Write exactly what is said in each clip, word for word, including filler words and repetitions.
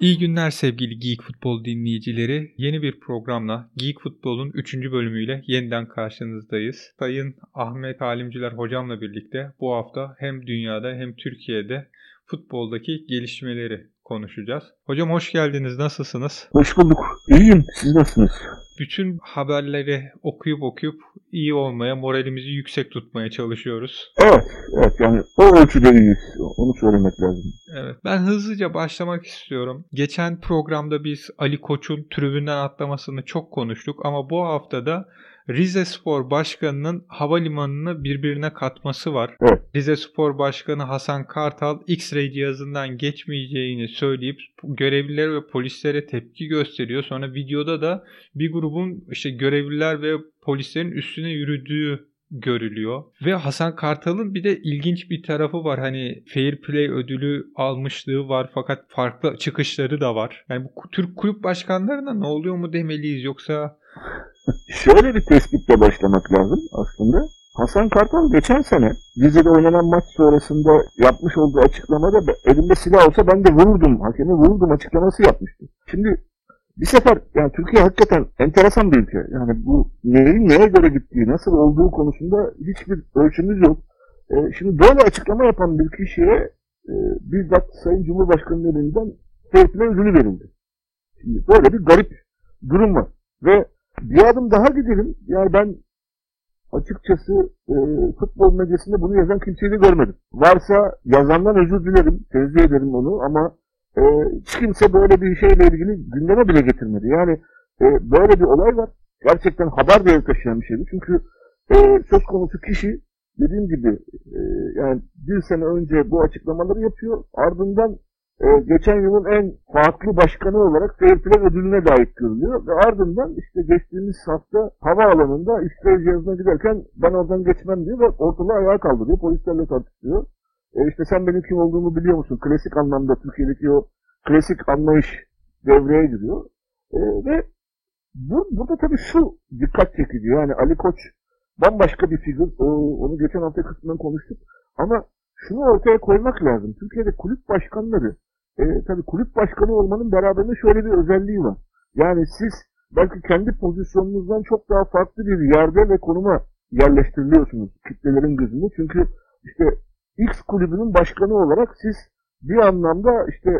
İyi günler sevgili Geek Futbol dinleyicileri. Yeni bir programla Geek Futbol'un üçüncü bölümüyle yeniden karşınızdayız. Sayın Ahmet Halimciler hocamla birlikte bu hafta hem dünyada hem Türkiye'de futboldaki gelişmeleri konuşacağız. Hocam hoş geldiniz. Nasılsınız? Hoş bulduk. İyiyim. Siz nasılsınız? Bütün haberleri okuyup okuyup iyi olmaya, moralimizi yüksek tutmaya çalışıyoruz. Evet, evet yani o ölçüde iyiyiz. Onu söylemek lazım. Evet, ben hızlıca başlamak istiyorum. Geçen programda biz Ali Koç'un tribünden atlamasını çok konuştuk ama bu haftada Rizespor Başkanı'nın havalimanını birbirine katması var. Evet. Rizespor Başkanı Hasan Kartal X-ray cihazından geçmeyeceğini söyleyip görevliler ve polislere tepki gösteriyor. Sonra videoda da bir grubun işte görevliler ve polislerin üstüne yürüdüğü görülüyor. Ve Hasan Kartal'ın bir de ilginç bir tarafı var. Hani Fair Play ödülü almışlığı var fakat farklı çıkışları da var. Yani bu Türk kulüp başkanlarına ne oluyor mu demeliyiz yoksa... Şöyle bir tespitle başlamak lazım aslında. Hasan Kartal geçen sene Vize'de oynanan maç sonrasında yapmış olduğu açıklamada elimde silah olsa ben de vururdum, hakemi vururdum açıklaması yapmıştı. Şimdi bir sefer yani Türkiye hakikaten enteresan bir ülke. Yani bu neyin neye göre gittiği, nasıl olduğu konusunda hiçbir ölçümüz yok. Ee, şimdi böyle açıklama yapan bir kişiye e, bizzat Sayın Cumhurbaşkanı'nın elinden tehditler ödülü verildi. Şimdi böyle bir garip durum var. Ve bir adım daha gidelim. Yani ben açıkçası e, futbol medyasında bunu yazan kimseyi de görmedim. Varsa yazandan özür dilerim, tevzi ederim onu ama e, hiç kimse böyle bir şeyle ilgili gündeme bile getirmedi. Yani e, böyle bir olay var. Gerçekten haber değeri taşıyan bir şeydi. Çünkü e, söz konusu kişi dediğim gibi e, yani bir sene önce bu açıklamaları yapıyor. Ardından Ee, geçen yılın en farklı başkanı olarak Fairplay ödülüne layık görülüyor ve ardından işte geçtiğimiz hafta havaalanında İsrail cihazına giderken ben oradan geçmem diyor ve ortalığı ayağa kaldırıyor, polislerle tartışıyor. Ee, işte sen benim kim olduğumu biliyor musun? Klasik anlamda Türkiye'deki o klasik anlayış devreye giriyor. Ee, ve bu, burada tabii şu dikkat çekici, yani Ali Koç bambaşka bir figür, ee, onu geçen hafta kısmen konuştuk ama şunu ortaya koymak lazım, Türkiye'de kulüp başkanları E, tabii kulüp başkanı olmanın beraberinde şöyle bir özelliği var. Yani siz belki kendi pozisyonunuzdan çok daha farklı bir yerde ve konuma yerleştiriliyorsunuz kitlelerin gözünde. Çünkü işte X kulübünün başkanı olarak siz bir anlamda işte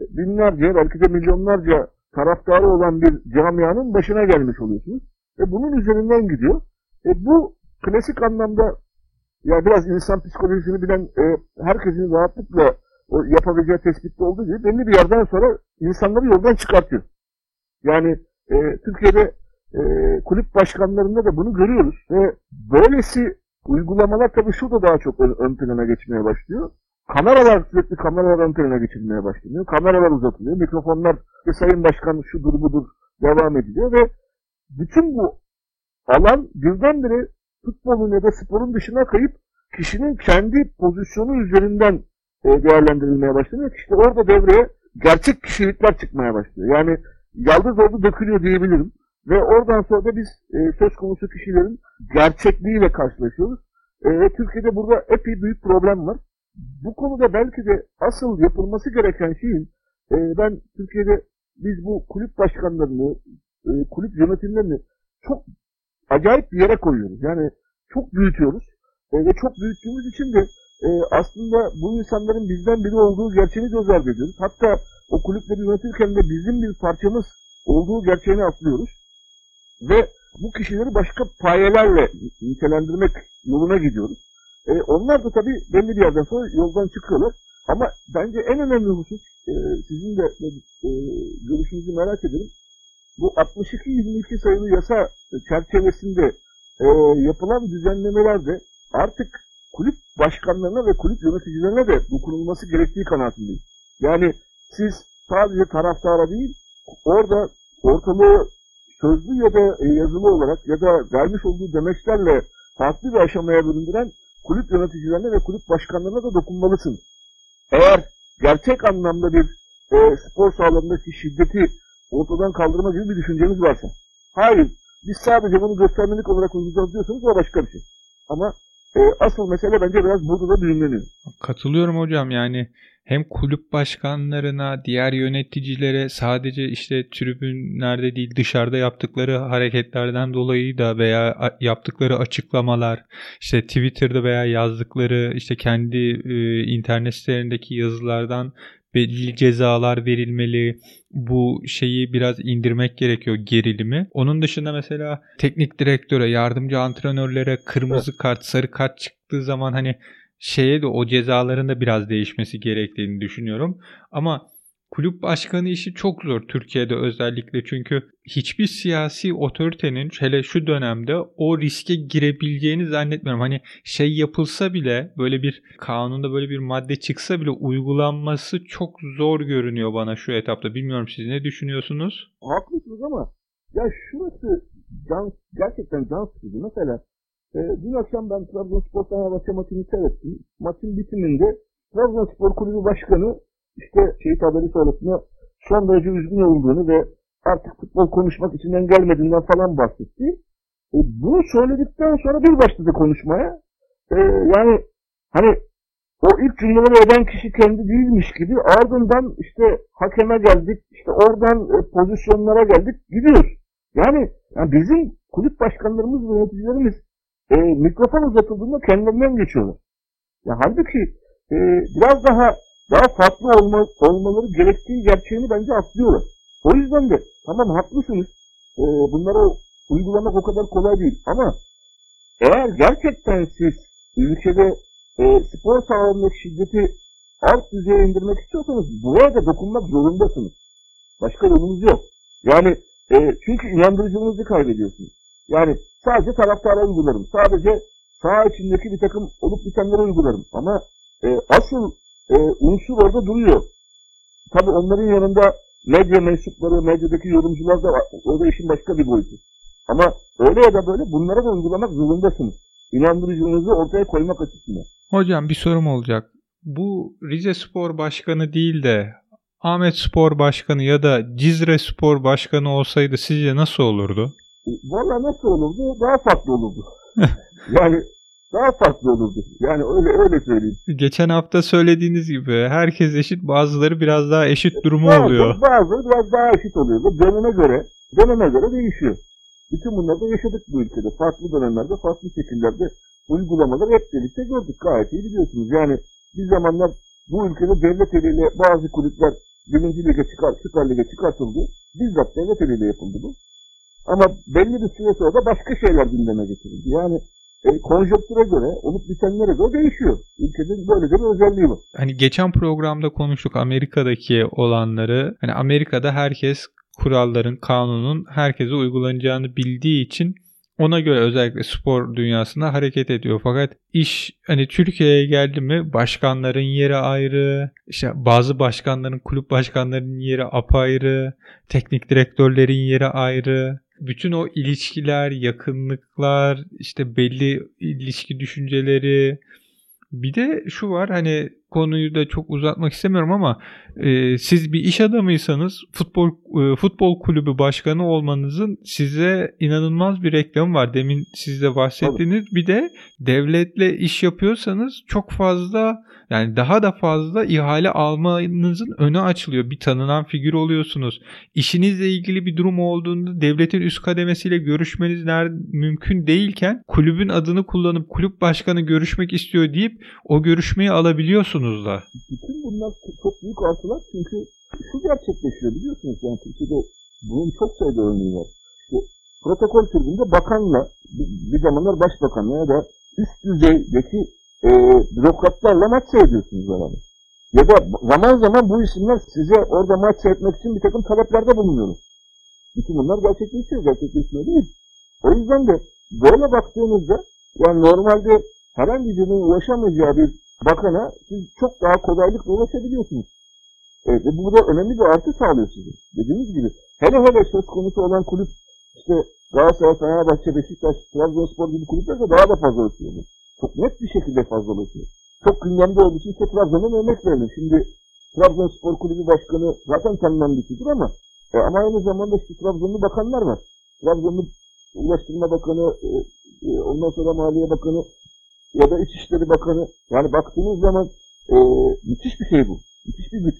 binlerce, belki de milyonlarca taraftarı olan bir camianın başına gelmiş oluyorsunuz. Ve bunun üzerinden gidiyor. E, bu klasik anlamda ya biraz insan psikolojisini bilen e, herkesin rahatlıkla o yapabileceği tespitte olduğu gibi belli bir yerden sonra insanları yoldan çıkartıyor. Yani e, Türkiye'de e, kulüp başkanlarında da bunu görüyoruz ve böylesi uygulamalar tabii şurada daha çok ön, ön plana geçmeye başlıyor. Kameralar sürekli kameralar ön plana geçilmeye başlıyor. Kameralar uzatılıyor, mikrofonlar ve Sayın Başkan şudur budur devam ediliyor ve bütün bu alan birdenbire futbolun ya da sporun dışına kayıp kişinin kendi pozisyonu üzerinden değerlendirilmeye başlanıyor. İşte orada devreye gerçek kişilikler çıkmaya başlıyor. Yani yaldız oldu dökülüyor diyebilirim. Ve oradan sonra da biz e, söz konusu kişilerin gerçekliğiyle karşılaşıyoruz. E, Türkiye'de burada epey büyük problem var. Bu konuda belki de asıl yapılması gereken şeyin e, ben Türkiye'de biz bu kulüp başkanlarını, e, kulüp yönetimlerini çok acayip bir yere koyuyoruz. Yani çok büyütüyoruz. E, ve çok büyüttüğümüz için de Ee, aslında bu insanların bizden biri olduğu gerçeğini göz ardı ediyoruz. Hatta o kulüpleri yönetirken de bizim bir parçamız olduğu gerçeğini atlıyoruz. Ve bu kişileri başka payelerle nitelendirmek yoluna gidiyoruz. Ee, onlar da tabii belli bir yerden sonra yoldan çıkıyorlar. Ama bence en önemli husus, e, sizin de e, görüşünüzü merak ederim. Bu altmış iki yirmi iki sayılı yasa çerçevesinde e, yapılan düzenlemelerde artık kulüp başkanlarına ve kulüp yöneticilerine de dokunulması gerektiği kanaatindeyim. Yani siz sadece taraftara değil, orada ortalığı sözlü ya da yazılı olarak ya da vermiş olduğu demeçlerle farklı bir aşamaya büründüren kulüp yöneticilerine ve kulüp başkanlarına da dokunmalısınız. Eğer gerçek anlamda bir e, spor sahalarındaki şiddeti ortadan kaldırma gibi bir düşünceniz varsa. Hayır, biz sadece bunu göstermelik olarak uygulayacağız diyorsanız o başka bir şey. Ama asıl mesele bence biraz burada da düğümleniyor. Katılıyorum hocam, yani hem kulüp başkanlarına, diğer yöneticilere sadece işte tribünlerde değil dışarıda yaptıkları hareketlerden dolayı da veya yaptıkları açıklamalar, işte Twitter'da veya yazdıkları işte kendi e, internet sitelerindeki yazılardan belli cezalar verilmeli. Bu şeyi biraz indirmek gerekiyor, gerilimi. Onun dışında mesela teknik direktöre, yardımcı antrenörlere kırmızı kart, sarı kart çıktığı zaman hani şeye de o cezaların da biraz değişmesi gerektiğini düşünüyorum. Ama kulüp başkanı işi çok zor Türkiye'de özellikle, çünkü hiçbir siyasi otoritenin hele şu dönemde o riske girebileceğini zannetmiyorum. Hani şey yapılsa bile, böyle bir kanunda böyle bir madde çıksa bile uygulanması çok zor görünüyor bana şu etapta. Bilmiyorum, siz ne düşünüyorsunuz? Haklısınız ama ya şurası can, gerçekten can sıkıcı. Mesela e, dün akşam ben Trabzonspor Fenerbahçe maçını seyrettim. Maçın bitiminde Trabzonspor Kulübü Başkanı İşte şehit haberi sonrasında son derece üzgün olduğunu ve artık futbol konuşmak içinden gelmediğinden falan bahsetti. E, bunu söyledikten sonra bir başladı konuşmaya. E, yani hani o ilk cümleleri eden kişi kendi değilmiş gibi, ardından işte hakeme geldik, işte oradan e, pozisyonlara geldik, gidiyoruz. Yani, yani bizim kulüp başkanlarımız ve yöneticilerimiz e, mikrofon uzatıldığında kendilerinden geçiyorlar. Ya, halbuki e, biraz daha Daha farklı olma, olmaları gerektiği gerçeğini bence atlıyorlar. O yüzden de tamam, haklısınız. Ee, bunları uygulamak o kadar kolay değil. Ama eğer gerçekten siz ülkede e, spor sahalarındaki şiddeti alt düzeye indirmek istiyorsanız buraya da dokunmak zorundasınız. Başka yolunuz yok. Yani e, çünkü inandırıcılığınızı kaybediyorsunuz. Yani sadece taraftara uygularım. Sadece saha içindeki bir takım olup bitenlere uygularım. Ama e, asıl E, unsur orada duruyor. Tabii onların yanında medya mensupları, medyadaki yorumcular da var. O da işin başka bir boyutu. Ama öyle ya da böyle bunlara da uygulamak zorundasınız. İnandırıcılığınızı ortaya koymak açısından. Hocam bir sorum olacak. Bu Rizespor Başkanı değil de Ahmetspor Başkanı ya da Cizrespor Başkanı olsaydı sizce nasıl olurdu? E, Valla nasıl olurdu? Daha farklı olurdu. Yani daha farklı olurdu. Yani öyle öyle söyleyeyim. Geçen hafta söylediğiniz gibi herkes eşit, bazıları biraz daha eşit durumu evet, oluyor. Bazıları biraz daha eşit oluyor. Döneme göre, döneme göre değişiyor. Bütün bunları da yaşadık bu ülkede. Farklı dönemlerde, farklı şekillerde uygulamaları hep birlikte gördük. Gayet iyi biliyorsunuz. Yani bir zamanlar bu ülkede devlet eliyle bazı kulüpler birinci lige çıkar, süper lige çıkartıldı. Bizzat devlet eliyle yapıldı bu. Ama belli bir süre sonra da başka şeyler gündeme getirildi. Yani E, konjonktüre göre, olup bitenlere göre değişiyor. Ülkenin böyle bir özelliği var. Hani geçen programda konuştuk Amerika'daki olanları. Hani Amerika'da herkes kuralların, kanunun herkese uygulanacağını bildiği için ona göre özellikle spor dünyasında hareket ediyor. Fakat iş hani Türkiye'ye geldi mi başkanların yeri ayrı, işte bazı başkanların, kulüp başkanlarının yeri apayrı, teknik direktörlerin yeri ayrı. Bütün o ilişkiler, yakınlıklar, işte belli ilişki düşünceleri. Bir de şu var, hani konuyu da çok uzatmak istemiyorum ama e, siz bir iş adamıysanız futbol e, futbol kulübü başkanı olmanızın size inanılmaz bir reklamı var. Demin siz de bahsettiğiniz. Tabii. Bir de devletle iş yapıyorsanız çok fazla, yani daha da fazla ihale almanızın önü açılıyor. Bir tanınan figür oluyorsunuz. İşinizle ilgili bir durum olduğunda devletin üst kademesiyle görüşmeniz mümkün değilken kulübün adını kullanıp kulüp başkanı görüşmek istiyor deyip o görüşmeyi alabiliyorsunuz. Da. Bütün bunlar çok büyük artılar çünkü şu gerçekleşiyor biliyorsunuz, yani Türkiye'de bunun çok sayıda örneği var. İşte protokol türbünde bakanla, bir zamanlar başbakanla ya da üst düzeydeki e, bürokratlarla maç seyrediyorsunuz herhalde. Ya da zaman zaman bu isimler size orada maç seyretmek için bir takım taleplerde bulunuyoruz. Bütün bunlar gerçekleşiyor, gerçekleşmiyor değil. O yüzden de böyle baktığınızda yani normalde herhangi birinin ulaşamayacağı bir bakana siz çok daha kolaylıkla ulaşabiliyorsunuz. Evet, bu da önemli bir artı sağlıyor size. Dediğimiz gibi hele hele söz konusu olan kulüp, işte Galatasaray, Fenerbahçe, Beşiktaş, Trabzonspor gibi kulüpler de daha da fazlalaşıyor. Çok net bir şekilde fazlalaşıyor. Çok gündemde olduğu için işte Trabzon'dan örnek verelim. Şimdi Trabzonspor Kulübü Başkanı zaten tanınan bir figür ama e, ama aynı zamanda işte Trabzonlu bakanlar var. Trabzonlu Ulaştırma Bakanı, e, e, ondan sonra Maliye Bakanı ya da İçişleri Bakanı, yani baktığınız zaman e, müthiş bir şey bu. müthiş bir güç.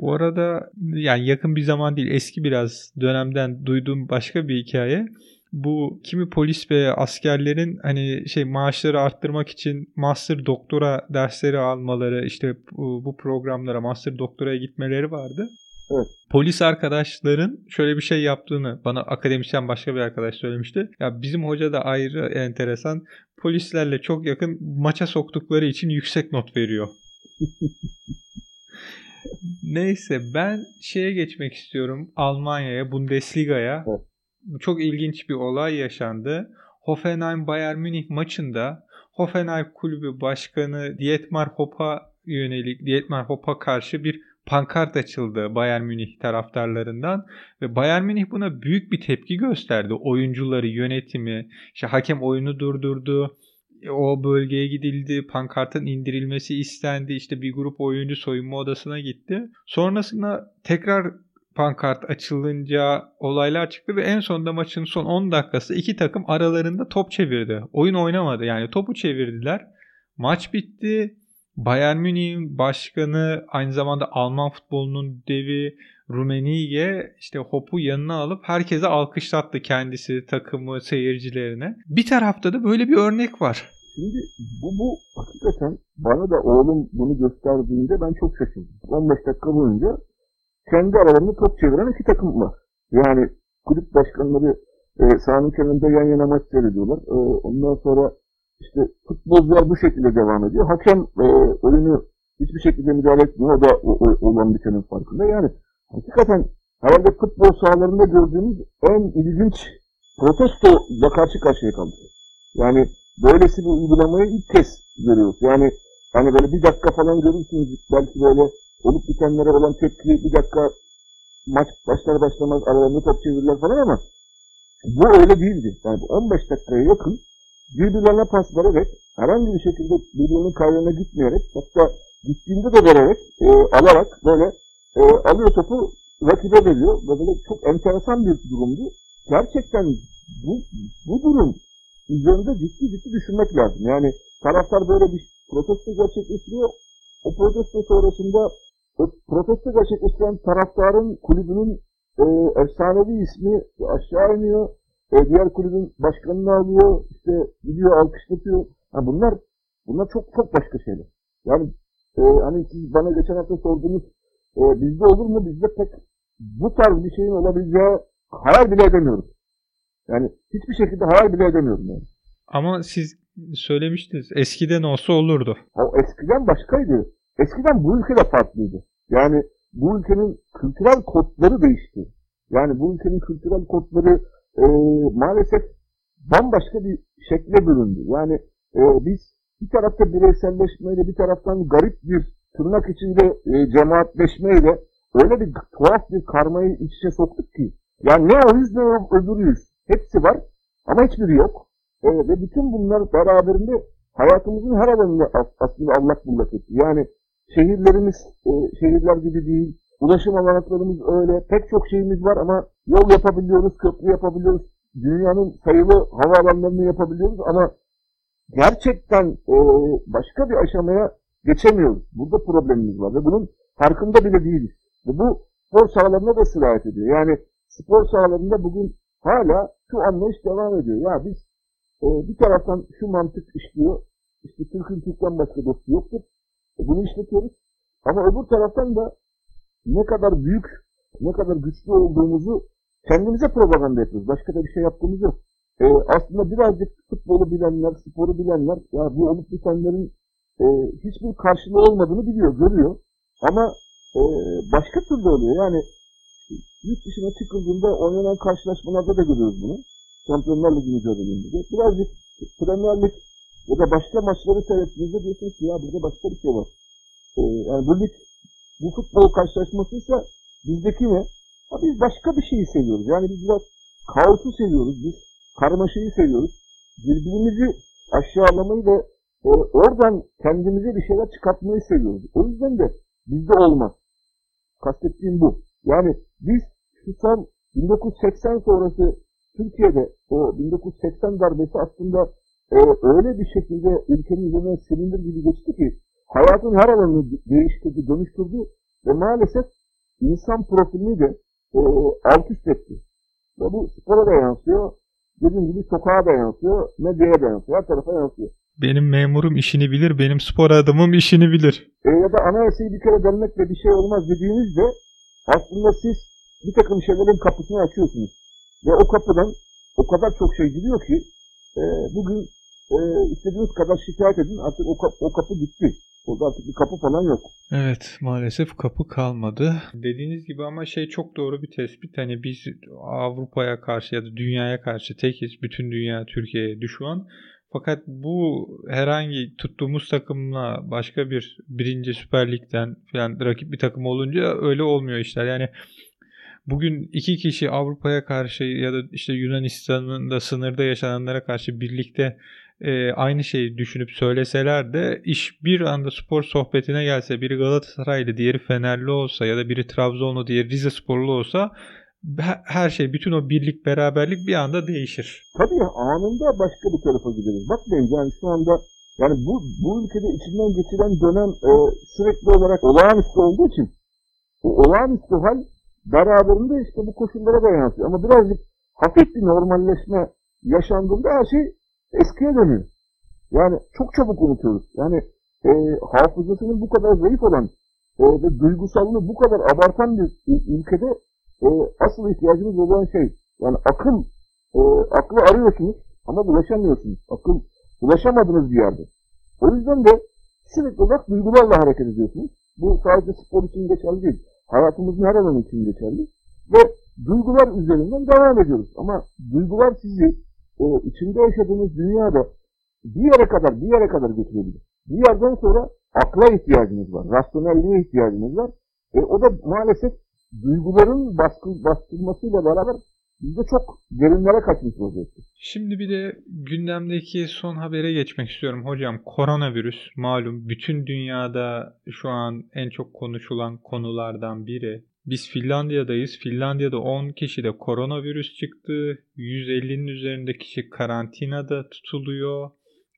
Bu arada yani yakın bir zaman değil, eski biraz dönemden duyduğum başka bir hikaye. Bu kimi polis ve askerlerin hani şey maaşları arttırmak için master doktora dersleri almaları, işte bu, bu programlara, master doktoraya gitmeleri vardı. Evet. Polis arkadaşların şöyle bir şey yaptığını bana akademisyen başka bir arkadaş söylemişti. Ya bizim hoca da ayrı enteresan. Polislerle çok yakın, maça soktukları için yüksek not veriyor. Neyse, ben şeye geçmek istiyorum. Almanya'ya, Bundesliga'ya. Evet. Çok ilginç bir olay yaşandı. Hoffenheim Bayern Münih maçında Hoffenheim kulübü başkanı Dietmar Hopp'a yönelik, Dietmar Hopp'a karşı bir pankart açıldı Bayern Münih taraftarlarından ve Bayern Münih buna büyük bir tepki gösterdi. Oyuncuları, yönetimi, işte hakem oyunu durdurdu. O bölgeye gidildi. Pankartın indirilmesi istendi. İşte bir grup oyuncu soyunma odasına gitti. Sonrasında tekrar pankart açılınca olaylar çıktı ve en sonunda maçın son on dakikası iki takım aralarında top çevirdi. Oyun oynamadı. Yani topu çevirdiler. Maç bitti. Bayern Münih'in başkanı, aynı zamanda Alman futbolunun devi Rummenigge işte Hopp'u yanına alıp herkese alkışlattı, kendisi, takımı, seyircilerine. Bir tarafta da böyle bir örnek var. Şimdi bu, bu hakikaten bana da oğlum bunu gösterdiğinde ben çok şaşırdım. on beş dakika boyunca kendi aralarında top çeviren iki takım var. Yani kulüp başkanları e, sahanın kenarında yan yana maç seyrediyorlar. E, ondan sonra İşte futbolcular bu şekilde devam ediyor. Hakem e, oyunu hiçbir şekilde müdahale etmiyor. O da o, o, olan bitenin farkında. Yani hakikaten herhalde futbol sahalarında gördüğümüz en ilginç protestoyla karşı karşıya kaldık. Yani böylesi bir uygulamayı ilk kez görüyoruz. Yani hani böyle bir dakika falan görürsünüz. Belki böyle olup bitenlere olan tepki, bir dakika maç başlar başlamaz aralarında top çevirirler falan ama bu öyle değildi. Yani bu on beş dakikaya yakın birbirlerine pas vererek, herhangi bir şekilde birbirinin kavrına gitmeyerek, hatta gittiğinde de vererek, e, alarak böyle e, alıyor topu, rakibe veriyor. Böyle çok enteresan bir durumdu. Gerçekten bu, bu durum üzerinde ciddi ciddi düşünmek lazım. Yani taraftar böyle bir protesto gerçekleştiriyor. O protesto sonrasında o protesto gerçekleştiren taraftarın kulübünün e, efsanevi ismi aşağı iniyor. Diğer kulübün başkanını alıyor, işte gidiyor, alkışlatıyor. Yani bunlar, bunlar çok çok başka şeyler. Yani e, hani siz bana geçen hafta sordunuz, e, bizde olur mu? Bizde pek bu tarz bir şeyin olabileceği hayal bile edemiyorum. Yani hiçbir şekilde hayal bile edemiyorum yani. Ama siz söylemiştiniz, eskiden olsa olurdu. O eskiden başkaydı. Eskiden bu ülke de farklıydı. Yani bu ülkenin kültürel kodları değişti. Yani bu ülkenin kültürel kodları Ee, maalesef bambaşka bir şekle bölündü. Yani e, biz bir tarafta bireyselleşmeyle, bir taraftan garip bir tırnak içinde e, cemaatleşmeyle öyle bir tuhaf bir karmayı iç içe soktuk ki. Yani ne o yüz ne öbür yüz. Hepsi var ama hiçbiri yok. E, ve bütün bunlar beraberinde hayatımızın her alanında aslında allak bullak etti. Yani şehirlerimiz e, şehirler gibi değil. Ulaşım alanaklarımız öyle. Pek çok şeyimiz var ama yol yapabiliyoruz, köprü yapabiliyoruz. Dünyanın sayılı havaalanlarını yapabiliyoruz ama gerçekten e, başka bir aşamaya geçemiyoruz. Burada problemimiz var ve bunun farkında bile değiliz. Ve bu spor sahalarına da sirayet ediyor. Yani spor sahalarında bugün hala şu anlayış devam ediyor. Ya biz e, bir taraftan şu mantık işliyor. İşte Türk'ün Türk'ten başka dostu yoktur. E, bunu işletiyoruz. Ama öbür taraftan da ne kadar büyük, ne kadar güçlü olduğumuzu kendimize propaganda yapıyoruz. Başka da bir şey yaptığımız yok. Ee, aslında birazcık futbolu bilenler, sporu bilenler, ya bu olup bitenlerin e, hiçbir karşılığı olmadığını biliyor, görüyor. Ama e, başka türlü oluyor. Yani yurt dışına çıkıldığında oynanan karşılaşmalarda da görüyoruz bunu. Şampiyonlar Ligi'ni gördüğümüzde. Birazcık Premier League ya da başka maçları seyrettiğinizde diyorsunuz ki ya burada başka bir şey var. Ee, yani bu lig, bu futbol karşılaşmasıysa bizdeki mi? Ya biz başka bir şeyi seviyoruz. Yani biz biraz kaosu seviyoruz. Biz karmaşayı seviyoruz. Birbirimizi aşağılamayı ve e, oradan kendimize bir şeyler çıkartmayı seviyoruz. O yüzden de bizde olmaz. Kastettiğim bu. Yani biz şu son bin dokuz yüz seksen sonrası Türkiye'de o bin dokuz yüz seksen darbesi aslında e, öyle bir şekilde ülkenin üzerine silindir gibi geçti ki hayatın her alanını değiştirdi, dönüştürdü Ve maalesef insan profilini de e, alt üst etti. Ve bu spora da yansıyor. Dediğim gibi sokağa da yansıyor. Medyaya da yansıyor. Her tarafa yansıyor. Benim memurum işini bilir. Benim spor adamım işini bilir. E, ya da anayasayı bir kere dönmekle bir şey olmaz dediğinizde aslında siz bir takım şeylerin kapısını açıyorsunuz. Ve o kapıdan o kadar çok şey gidiyor ki e, bugün e, istediğiniz kadar şikayet edin. Artık o, kap- o kapı gitti. Orada artık bir kapı falan yok. Evet, maalesef kapı kalmadı. Dediğiniz gibi ama şey çok doğru bir tespit. Hani biz Avrupa'ya karşı ya da dünyaya karşı tekiz. Bütün dünya Türkiye'ye düşman. Fakat bu herhangi tuttuğumuz takımla başka bir birinci Süper Lig'den falan rakip bir takım olunca öyle olmuyor işler. Yani bugün iki kişi Avrupa'ya karşı ya da işte Yunanistan'ın da sınırda yaşananlara karşı birlikte E, aynı şeyi düşünüp söyleseler de iş bir anda spor sohbetine gelse, biri Galatasaraylı, diğeri Fenerli olsa ya da biri Trabzonlu, diğeri Rizesporlu olsa her şey, bütün o birlik, beraberlik bir anda değişir. Tabii anında başka bir tarafa gideriz. Bakmayın yani şu anda yani bu, bu ülkede içinden geçilen dönem e, sürekli olarak olağanüstü olduğu için o olağanüstü hal beraberinde işte bu koşullara da yansıyor. Ama birazcık hafif bir normalleşme yaşandığında her şey eskiye dönüyor. Yani çok çabuk unutuyoruz. Yani e, hafızasının bu kadar zayıf olan e, ve duygusallığı bu kadar abartan bir ülkede e, asıl ihtiyacımız olan şey yani akıl. E, aklı arıyorsunuz ama ulaşamıyorsunuz. Akıl ulaşamadığınız bir yerde. O yüzden de sürekli olarak duygularla hareket ediyorsunuz. Bu sadece spor için geçerli değil. Hayatımızın her alanı için geçerli. Ve duygular üzerinden devam ediyoruz. Ama duygular sizi o içinde yaşadığınız dünyada bir yere kadar, bir yere kadar götürebilir. Bir yerden sonra akla ihtiyacınız var, rasyonelliğe ihtiyacınız var. E, o da maalesef duyguların baskı, bastırmasıyla beraber bizde çok derinlere kaçmış olacaktır. Şimdi bir de gündemdeki son habere geçmek istiyorum hocam. Koronavirüs malum bütün dünyada şu an en çok konuşulan konulardan biri. Biz Finlandiya'dayız. Finlandiya'da on kişide koronavirüs çıktı. yüz ellinin üzerinde kişi karantinada tutuluyor.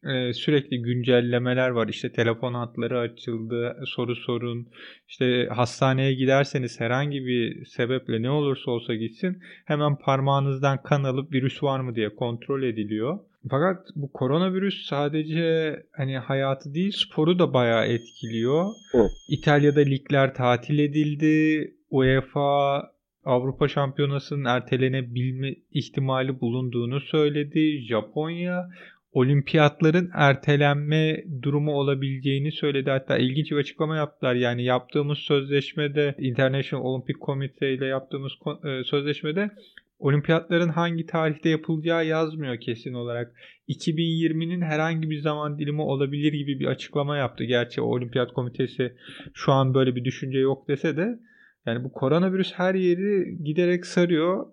Ee, sürekli güncellemeler var. İşte telefon hatları açıldı. Soru sorun. İşte hastaneye giderseniz herhangi bir sebeple ne olursa olsa gitsin. Hemen parmağınızdan kan alıp virüs var mı diye kontrol ediliyor. Fakat bu koronavirüs sadece hani hayatı değil sporu da bayağı etkiliyor. Evet. İtalya'da ligler tatil edildi. UEFA Avrupa Şampiyonası'nın ertelenebilme ihtimali bulunduğunu söyledi. Japonya olimpiyatların ertelenme durumu olabileceğini söyledi. Hatta ilginç bir açıklama yaptılar. Yani yaptığımız sözleşmede, International Olympic Committee ile yaptığımız sözleşmede olimpiyatların hangi tarihte yapılacağı yazmıyor kesin olarak. iki bin yirminin herhangi bir zaman dilimi olabilir gibi bir açıklama yaptı. Gerçi o olimpiyat komitesi şu an böyle bir düşünce yok dese de. Yani bu koronavirüs her yeri giderek sarıyor.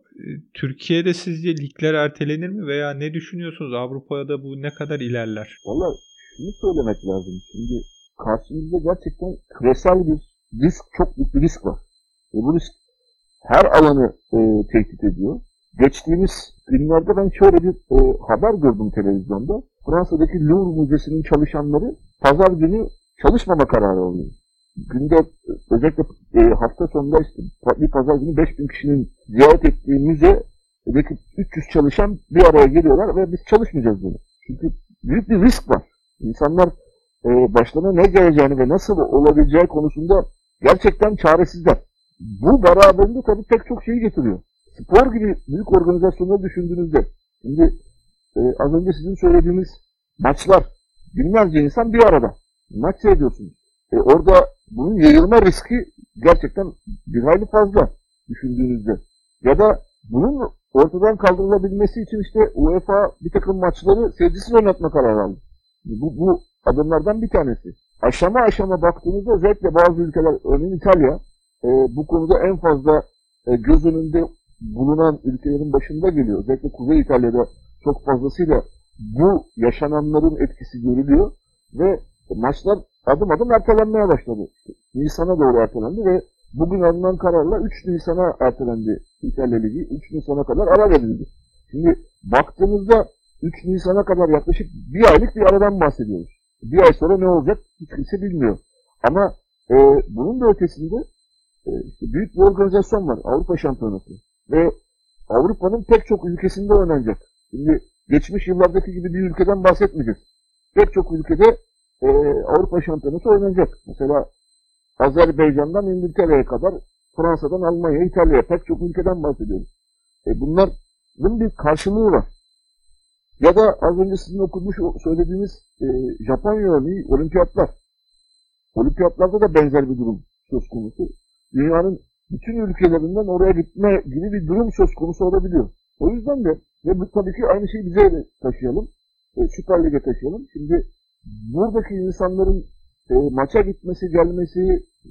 Türkiye'de sizce ligler ertelenir mi veya ne düşünüyorsunuz? Avrupa'da bu ne kadar ilerler? Vallahi şunu söylemek lazım. Şimdi karşımızda gerçekten küresel bir risk, çok büyük bir risk var. E bu risk her alanı e, tehdit ediyor. Geçtiğimiz günlerde ben şöyle bir e, haber gördüm televizyonda. Fransa'daki Louvre Müzesi'nin çalışanları pazar günü çalışmama kararı alıyor. Günde özellikle e, hafta sonunda işte bir pazar günü beş bin kişinin ziyaret ettiği müzedeki üç yüz çalışan bir araya geliyorlar ve biz çalışmayacağız bunu. Çünkü büyük bir risk var. İnsanlar e, başlarına ne geleceğini ve nasıl olabileceği konusunda gerçekten çaresizler. Bu beraberinde tabii pek çok şeyi getiriyor. Spor gibi büyük organizasyonları düşündüğünüzde, şimdi e, az önce sizin söylediğiniz maçlar, binlerce insan bir arada maç seyrediyorsunuz. E, orada bunun yayılma riski gerçekten bir hayli fazla düşündüğünüzde. Ya da bunun ortadan kaldırılabilmesi için işte UEFA bir takım maçları seyircisiz oynatma kararı aldı. Bu, bu adımlardan bir tanesi. Aşama aşama baktığınızda özellikle bazı ülkeler, örneğin İtalya, e, bu konuda en fazla e, göz önünde bulunan ülkelerin başında geliyor. Özellikle Kuzey İtalya'da çok fazlasıyla bu yaşananların etkisi görülüyor ve maçlar adım adım ertelenmeye başladı. Nisan'a doğru ertelendi ve bugün alınan kararla üç Nisan'a ertelendi İtalya Ligi. üç Nisan'a kadar ara verildi. Şimdi baktığımızda üç Nisan'a kadar yaklaşık bir aylık bir aradan bahsediyoruz. Bir ay sonra ne olacak hiç kimse bilmiyor. Ama e, bunun da ötesinde işte büyük bir organizasyon var, Avrupa Şampiyonası. Ve Avrupa'nın pek çok ülkesinde oynanacak. Şimdi geçmiş yıllardaki gibi bir ülkeden bahsetmeyeceğiz. Pek çok ülkede e, Avrupa Şampiyonası oynanacak. Mesela Azerbaycan'dan İngiltere'ye kadar, Fransa'dan Almanya'ya, İtalya'ya, pek çok ülkeden bahsediyoruz. E, bunların bir karşılığı var. Ya da az önce sizin okumuş, söylediğiniz e, Japonya örneği, olimpiyatlar. Olimpiyatlarda da benzer bir durum söz konusu. Dünyanın bütün ülkelerinden oraya gitme gibi bir durum söz konusu olabiliyor. O yüzden de, ve bu tabii ki aynı şeyi bize de taşıyalım, e, Süper Lig'e taşıyalım. Şimdi buradaki insanların e, maça gitmesi, gelmesi,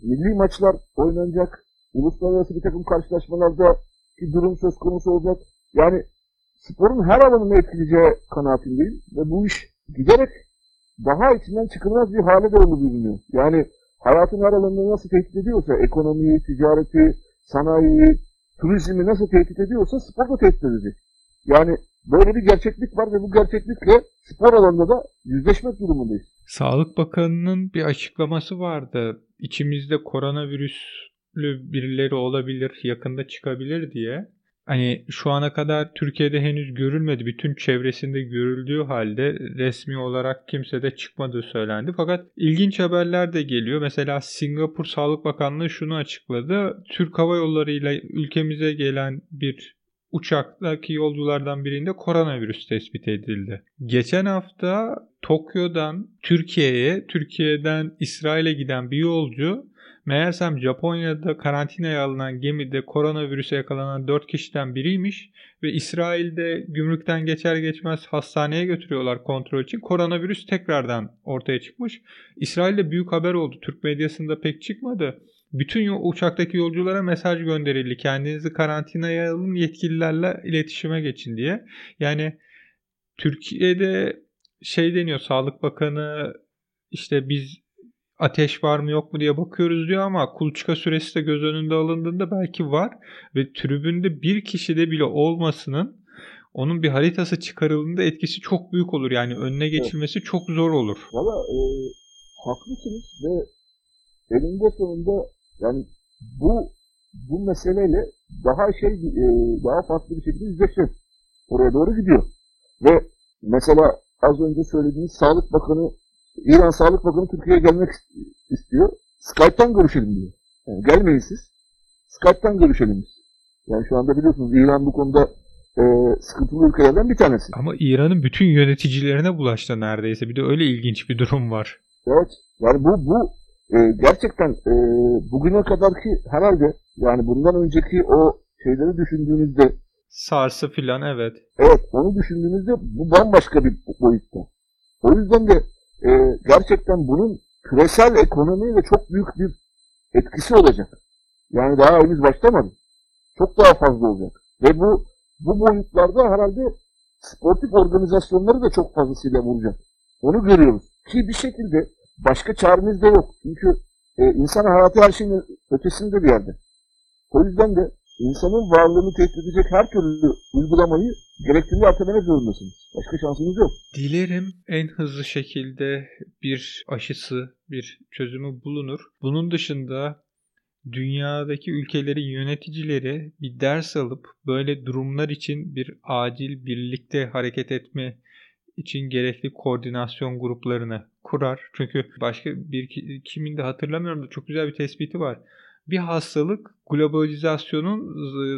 milli maçlar oynanacak, uluslararası bir takım karşılaşmalardaki durum söz konusu olacak. Yani sporun her alanını etkileyeceği kanaatindeyim ve bu iş giderek daha içinden çıkılmaz bir hale doğru görünüyor. Yani hayatın her alanını nasıl tehdit ediyorsa, ekonomiyi, ticareti, sanayiyi, turizmi nasıl tehdit ediyorsa spor da tehdit edecek. Yani böyle bir gerçeklik var ve bu gerçeklikle spor alanında da yüzleşmek durumundayız. Sağlık Bakanı'nın bir açıklaması vardı. İçimizde koronavirüslü birileri olabilir, yakında çıkabilir diye. Hani şu ana kadar Türkiye'de henüz görülmedi. Bütün çevresinde görüldüğü halde resmi olarak kimse de çıkmadığı söylendi. Fakat ilginç haberler de geliyor. Mesela Singapur Sağlık Bakanlığı şunu açıkladı. Türk Hava Yolları ile ülkemize gelen bir uçaktaki yolculardan birinde koronavirüs tespit edildi. Geçen hafta Tokyo'dan Türkiye'ye, Türkiye'den İsrail'e giden bir yolcu meğersem Japonya'da karantinaya alınan gemide koronavirüse yakalanan dört kişiden biriymiş ve İsrail'de gümrükten geçer geçmez hastaneye götürüyorlar kontrol için. Koronavirüs tekrardan ortaya çıkmış. İsrail'de büyük haber oldu. Türk medyasında pek çıkmadı. Bütün uçaktaki yolculara mesaj gönderildi. Kendinizi karantinaya alın, yetkililerle iletişime geçin diye. Yani Türkiye'de şey deniyor, Sağlık Bakanı işte biz ateş var mı yok mu diye bakıyoruz diyor ama kuluçka süresi de göz önünde alındığında belki var ve tribünde bir kişide bile olmasının onun bir haritası çıkarıldığında etkisi çok büyük olur. Yani önüne geçilmesi evet, çok zor olur. Valla e, haklısınız ve elinde sonunda yani bu bu meseleyle daha şey e, daha farklı bir şekilde yüzleşir. Oraya doğru gidiyor. Ve mesela az önce söylediğiniz Sağlık Bakanı, İran Sağlık Bakanı Türkiye'ye gelmek istiyor. Skype'tan görüşelim diyor. Yani gelmeyin siz. Skype'tan görüşelim biz. Yani şu anda biliyorsunuz İran bu konuda e, sıkıntılı ülkelerden bir tanesi. Ama İran'ın bütün yöneticilerine bulaştı neredeyse. Bir de öyle ilginç bir durum var. Evet. Yani bu bu e, gerçekten e, bugüne kadarki herhalde yani bundan önceki o şeyleri düşündüğünüzde SARS'ı filan evet. Evet. Onu düşündüğünüzde bu bambaşka bir boyutta. O yüzden de Ee, gerçekten bunun küresel ekonomiyle çok büyük bir etkisi olacak. Yani daha henüz başlamadı. Çok daha fazla olacak. Ve bu bu boyutlarda herhalde sportif organizasyonları da çok fazlasıyla vuracak. Onu görüyoruz. Ki bir şekilde başka çaremiz de yok. Çünkü e, insan hayatı her şeyin ötesinde bir yerde. O yüzden de insanın varlığını tehdit edecek her türlü uygulamayı gerektiğini hatırlamak zorundasınız. Başka şansınız yok. Dilerim en hızlı şekilde bir aşısı, bir çözümü bulunur. Bunun dışında dünyadaki ülkelerin yöneticileri bir ders alıp böyle durumlar için bir acil birlikte hareket etme için gerekli koordinasyon gruplarını kurar. Çünkü başka bir kimin de hatırlamıyorum da çok güzel bir tespiti var. Bir hastalık globalizasyonun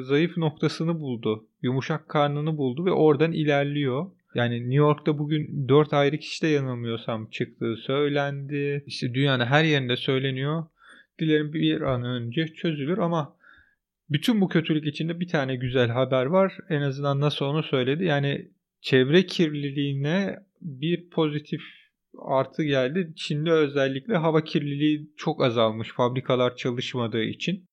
zayıf noktasını buldu. Yumuşak karnını buldu ve oradan ilerliyor. Yani New York'ta bugün dört ayrı kişi de yanılmıyorsam çıktığı söylendi. İşte dünyanın her yerinde söyleniyor. Dilerim bir an önce çözülür ama bütün bu kötülük içinde bir tane güzel haber var. En azından nasıl onu söyledi. Yani çevre kirliliğine bir pozitif artı geldi. Çin'de özellikle hava kirliliği çok azalmış fabrikalar çalışmadığı için.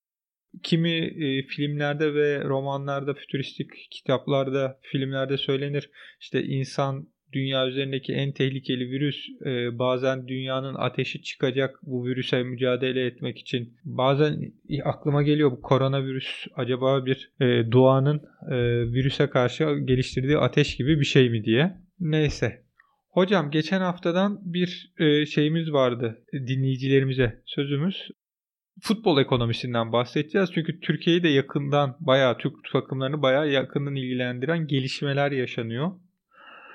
Kimi e, filmlerde ve romanlarda, fütüristik kitaplarda, filmlerde söylenir. İşte insan dünya üzerindeki en tehlikeli virüs. E, bazen dünyanın ateşi çıkacak bu virüse mücadele etmek için. Bazen e, aklıma geliyor bu koronavirüs acaba bir e, doğanın e, virüse karşı geliştirdiği ateş gibi bir şey mi diye. Neyse. Hocam geçen haftadan bir şeyimiz vardı dinleyicilerimize sözümüz. futbol ekonomisinden bahsedeceğiz. Çünkü Türkiye'yi de yakından, bayağı Türk takımlarını bayağı yakından ilgilendiren gelişmeler yaşanıyor.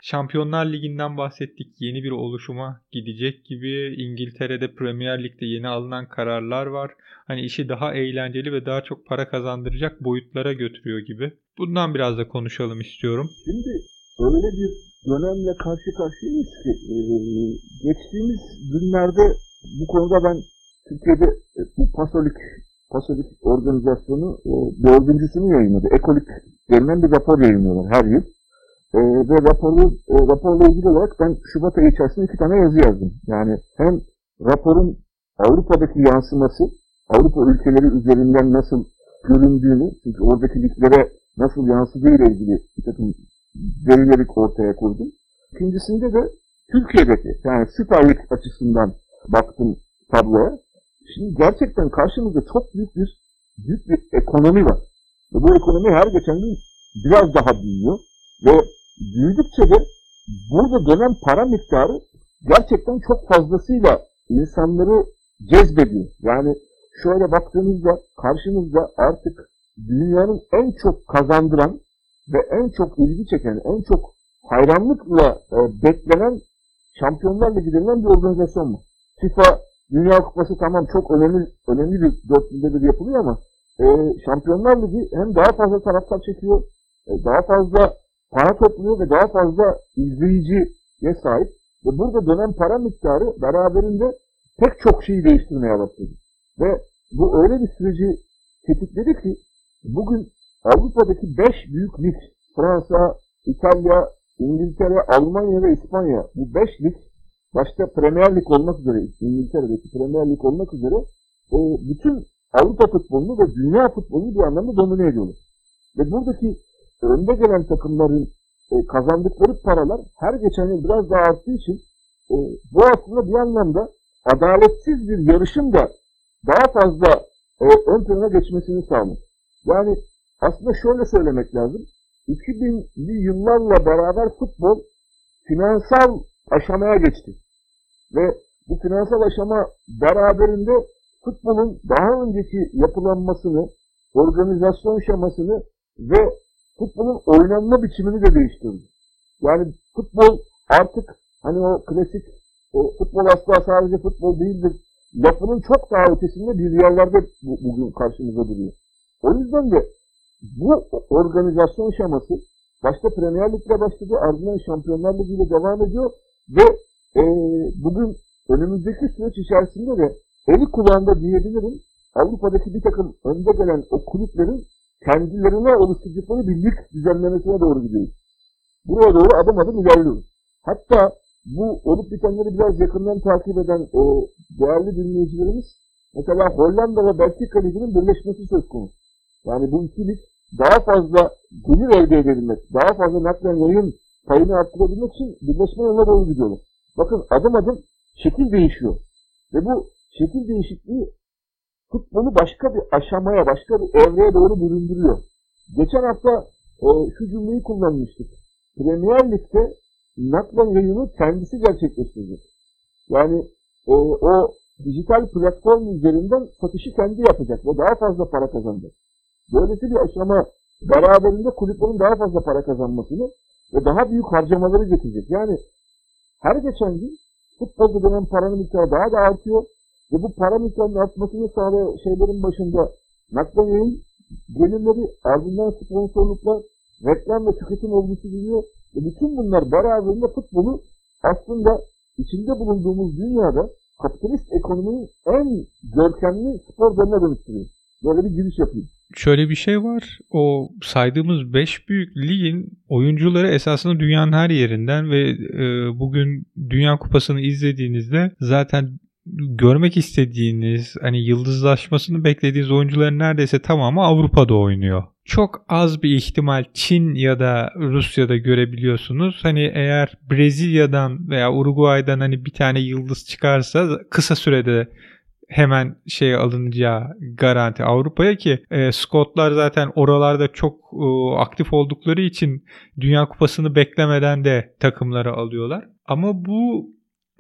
Şampiyonlar Ligi'nden bahsettik. Yeni bir oluşuma gidecek gibi. İngiltere'de Premier Lig'de yeni alınan kararlar var. Hani işi daha eğlenceli ve daha çok para kazandıracak boyutlara götürüyor gibi. Bundan biraz da konuşalım istiyorum. Şimdi öyle bir dönemle karşı karşıyayız ki geçtiğimiz günlerde bu konuda ben Türkiye'de bu Pasolik, Pasolik organizasyonu dördüncüsünü yayınladı. Ekolik denilen bir rapor yayınlıyorlar her yıl. Ee, ve raporu, e, raporla ilgili olarak ben Şubat ayı içerisinde iki tane yazı yazdım. Yani hem raporun Avrupa'daki yansıması, Avrupa ülkeleri üzerinden nasıl göründüğünü, çünkü oradaki liglere nasıl yansıdığıyla ilgili bir takım verileri ortaya koydum. İkincisinde de Türkiye'deki, yani Süper Lig açısından baktım tabloya. Şimdi gerçekten karşımızda çok büyük bir, büyük bir ekonomi var. Ve bu ekonomi her geçen gün biraz daha büyüyor. Ve büyüdükçe de burada dönen para miktarı gerçekten çok fazlasıyla insanları cezbediyor. Yani şöyle baktığınızda karşınızda artık dünyanın en çok kazandıran ve en çok ilgi çeken, en çok hayranlıkla e, beklenen Şampiyonlar Ligi denilen bir organizasyon mu? FIFA, Dünya Kupası tamam çok önemli önemli bir dört yılda bir yapılıyor ama e, Şampiyonlar Ligi hem daha fazla taraftar çekiyor, e, daha fazla para topluyor ve daha fazla izleyiciye sahip. Ve burada dönen para miktarı beraberinde pek çok şeyi değiştirmeye başladı. Ve bu öyle bir süreci tetikledi ki bugün Avrupa'daki beş büyük lig, Fransa, İtalya, İngiltere, Almanya ve İspanya, bu beş lig, başta Premier Lig olmak üzere, İngiltere'deki Premier Lig olmak üzere bütün Avrupa futbolunu ve dünya futbolunu bir anlamda domine ediyorlar. Ve buradaki önde gelen takımların e, kazandıkları paralar her geçen yıl biraz daha arttığı için e, bu aslında bir anlamda adaletsiz bir yarışın da daha fazla e, ön plana geçmesini sağlıyor. Yani aslında şöyle söylemek lazım. iki binli yıllarla beraber futbol finansal aşamaya geçti. Ve bu finansal aşama beraberinde futbolun daha önceki yapılanmasını, organizasyon şemasını ve futbolun oynanma biçimini de değiştirdi. Yani futbol artık hani o klasik o futbol asla sadece futbol değildir lafının çok daha ötesinde bir yerlerde bu, bugün karşımıza duruyor. O yüzden de bu organizasyon şeması başta Premier Lig'le başladı, ardından Şampiyonlar Ligi ile devam ediyor ve e, bugün önümüzdeki süreç içerisinde de eli kulağında diyebilirim Avrupa'daki bir takım önde gelen o kulüplerin kendilerine oluşturdukları bir lig düzenlemesine doğru gidiyoruz. Buraya doğru adım adım ilerliyoruz. Hatta bu olup bitenleri biraz yakından takip eden o değerli dinleyicilerimiz, mesela Hollanda ve Belçika liginin birleşmesi söz konusu. Yani bu iki lig daha fazla gelir elde edebilmek, daha fazla naklen yayın payını arttırabilmek için birleşme yoluna doğru gidiyorlar. Bakın adım adım şekil değişiyor. Ve bu şekil değişikliği futbolu başka bir aşamaya, başka bir evreye doğru büründürüyor. Geçen hafta e, şu cümleyi kullanmıştık. Premier Lig'de naklen yayını kendisi gerçekleştirecek. Yani e, o dijital platform üzerinden satışı kendi yapacak ve daha fazla para kazanacak. Böylesi bir aşama beraberinde kulüplerin daha fazla para kazanmasını ve daha büyük harcamaları getirecek. Yani her geçen gün futbolda dönen paranın miktarı daha da artıyor. Ve bu para miktarının artmasını sağlayan şeylerin başında naklen yayın gelirleri, ardından sponsorluklar, reklam ve tüketim olgusu geliyor. Ve bütün bunlar beraberinde futbolu aslında içinde bulunduğumuz dünyada kapitalist ekonominin en görkemli spor dalına dönüştürüyor. Böyle bir giriş yapayım. Şöyle bir şey var. O saydığımız beş büyük ligin oyuncuları esasında dünyanın her yerinden ve bugün Dünya Kupası'nı izlediğinizde zaten görmek istediğiniz, hani yıldızlaşmasını beklediğiniz oyuncuların neredeyse tamamı Avrupa'da oynuyor. Çok az bir ihtimal Çin ya da Rusya'da görebiliyorsunuz. Hani eğer Brezilya'dan veya Uruguay'dan hani bir tane yıldız çıkarsa kısa sürede hemen şey alınacağı garanti Avrupa'ya ki e, Skotlar zaten oralarda çok e, aktif oldukları için Dünya Kupası'nı beklemeden de takımları alıyorlar. Ama bu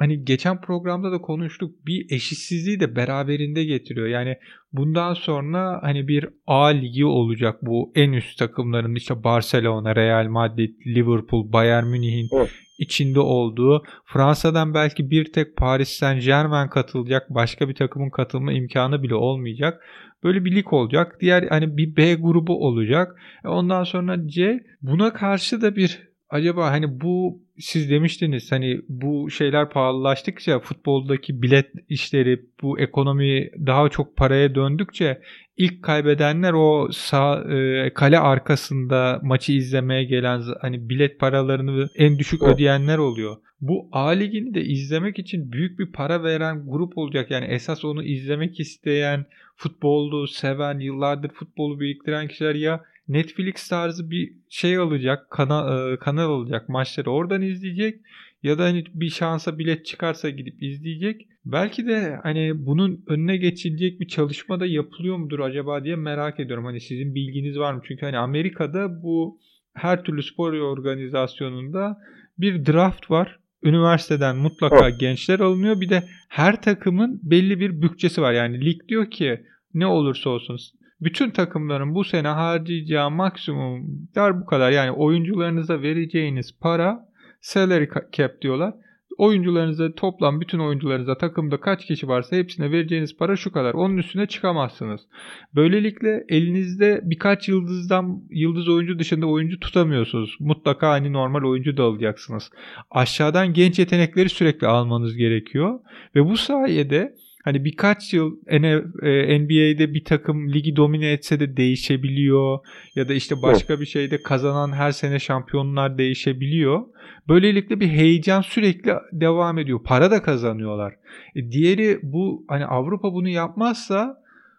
hani geçen programda da konuştuk, bir eşitsizliği de beraberinde getiriyor. Yani bundan sonra hani bir A ligi olacak bu en üst takımların, işte Barcelona, Real Madrid, Liverpool, Bayern Münih'in evet. içinde olduğu, Fransa'dan belki bir tek Paris Saint-Germain katılacak, başka bir takımın katılma imkanı bile olmayacak. Böyle bir lig olacak. Diğer hani bir B grubu olacak. Ondan sonra C. Buna karşı da bir acaba hani bu, siz demiştiniz hani bu şeyler pahalılaştıkça futboldaki bilet işleri, bu ekonomi daha çok paraya döndükçe ilk kaybedenler o sağ, e, kale arkasında maçı izlemeye gelen, hani bilet paralarını en düşük evet. ödeyenler oluyor. Bu A Ligi'ni de izlemek için büyük bir para veren grup olacak. Yani esas onu izlemek isteyen, futbolu seven, yıllardır futbolu biriktiren kişiler ya Netflix tarzı bir şey alacak, kanal, kanal alacak, maçları oradan izleyecek ya da hani bir şansa bilet çıkarsa gidip izleyecek. Belki de hani bunun önüne geçilecek bir çalışma da yapılıyor mudur acaba diye merak ediyorum. Hani sizin bilginiz var mı? Çünkü hani Amerika'da bu her türlü spor organizasyonunda bir draft var. Üniversiteden mutlaka evet. gençler alınıyor. Bir de her takımın belli bir bütçesi var. Yani lig diyor ki ne olursa olsun bütün takımların bu sene harcayacağı maksimum der bu kadar. Yani oyuncularınıza vereceğiniz para salary cap diyorlar. Oyuncularınıza, toplam bütün oyuncularınıza, takımda kaç kişi varsa hepsine vereceğiniz para şu kadar. Onun üstüne çıkamazsınız. Böylelikle elinizde birkaç yıldızdan, yıldız oyuncu dışında oyuncu tutamıyorsunuz. Mutlaka hani normal oyuncu da alacaksınız. Aşağıdan genç yetenekleri sürekli almanız gerekiyor. Ve bu sayede hani birkaç yıl N B A'de bir takım ligi domine etse de değişebiliyor. Ya da işte başka bir şeyde kazanan her sene şampiyonlar değişebiliyor. Böylelikle bir heyecan sürekli devam ediyor. Para da kazanıyorlar. E diğeri bu, hani Avrupa bunu yapmazsa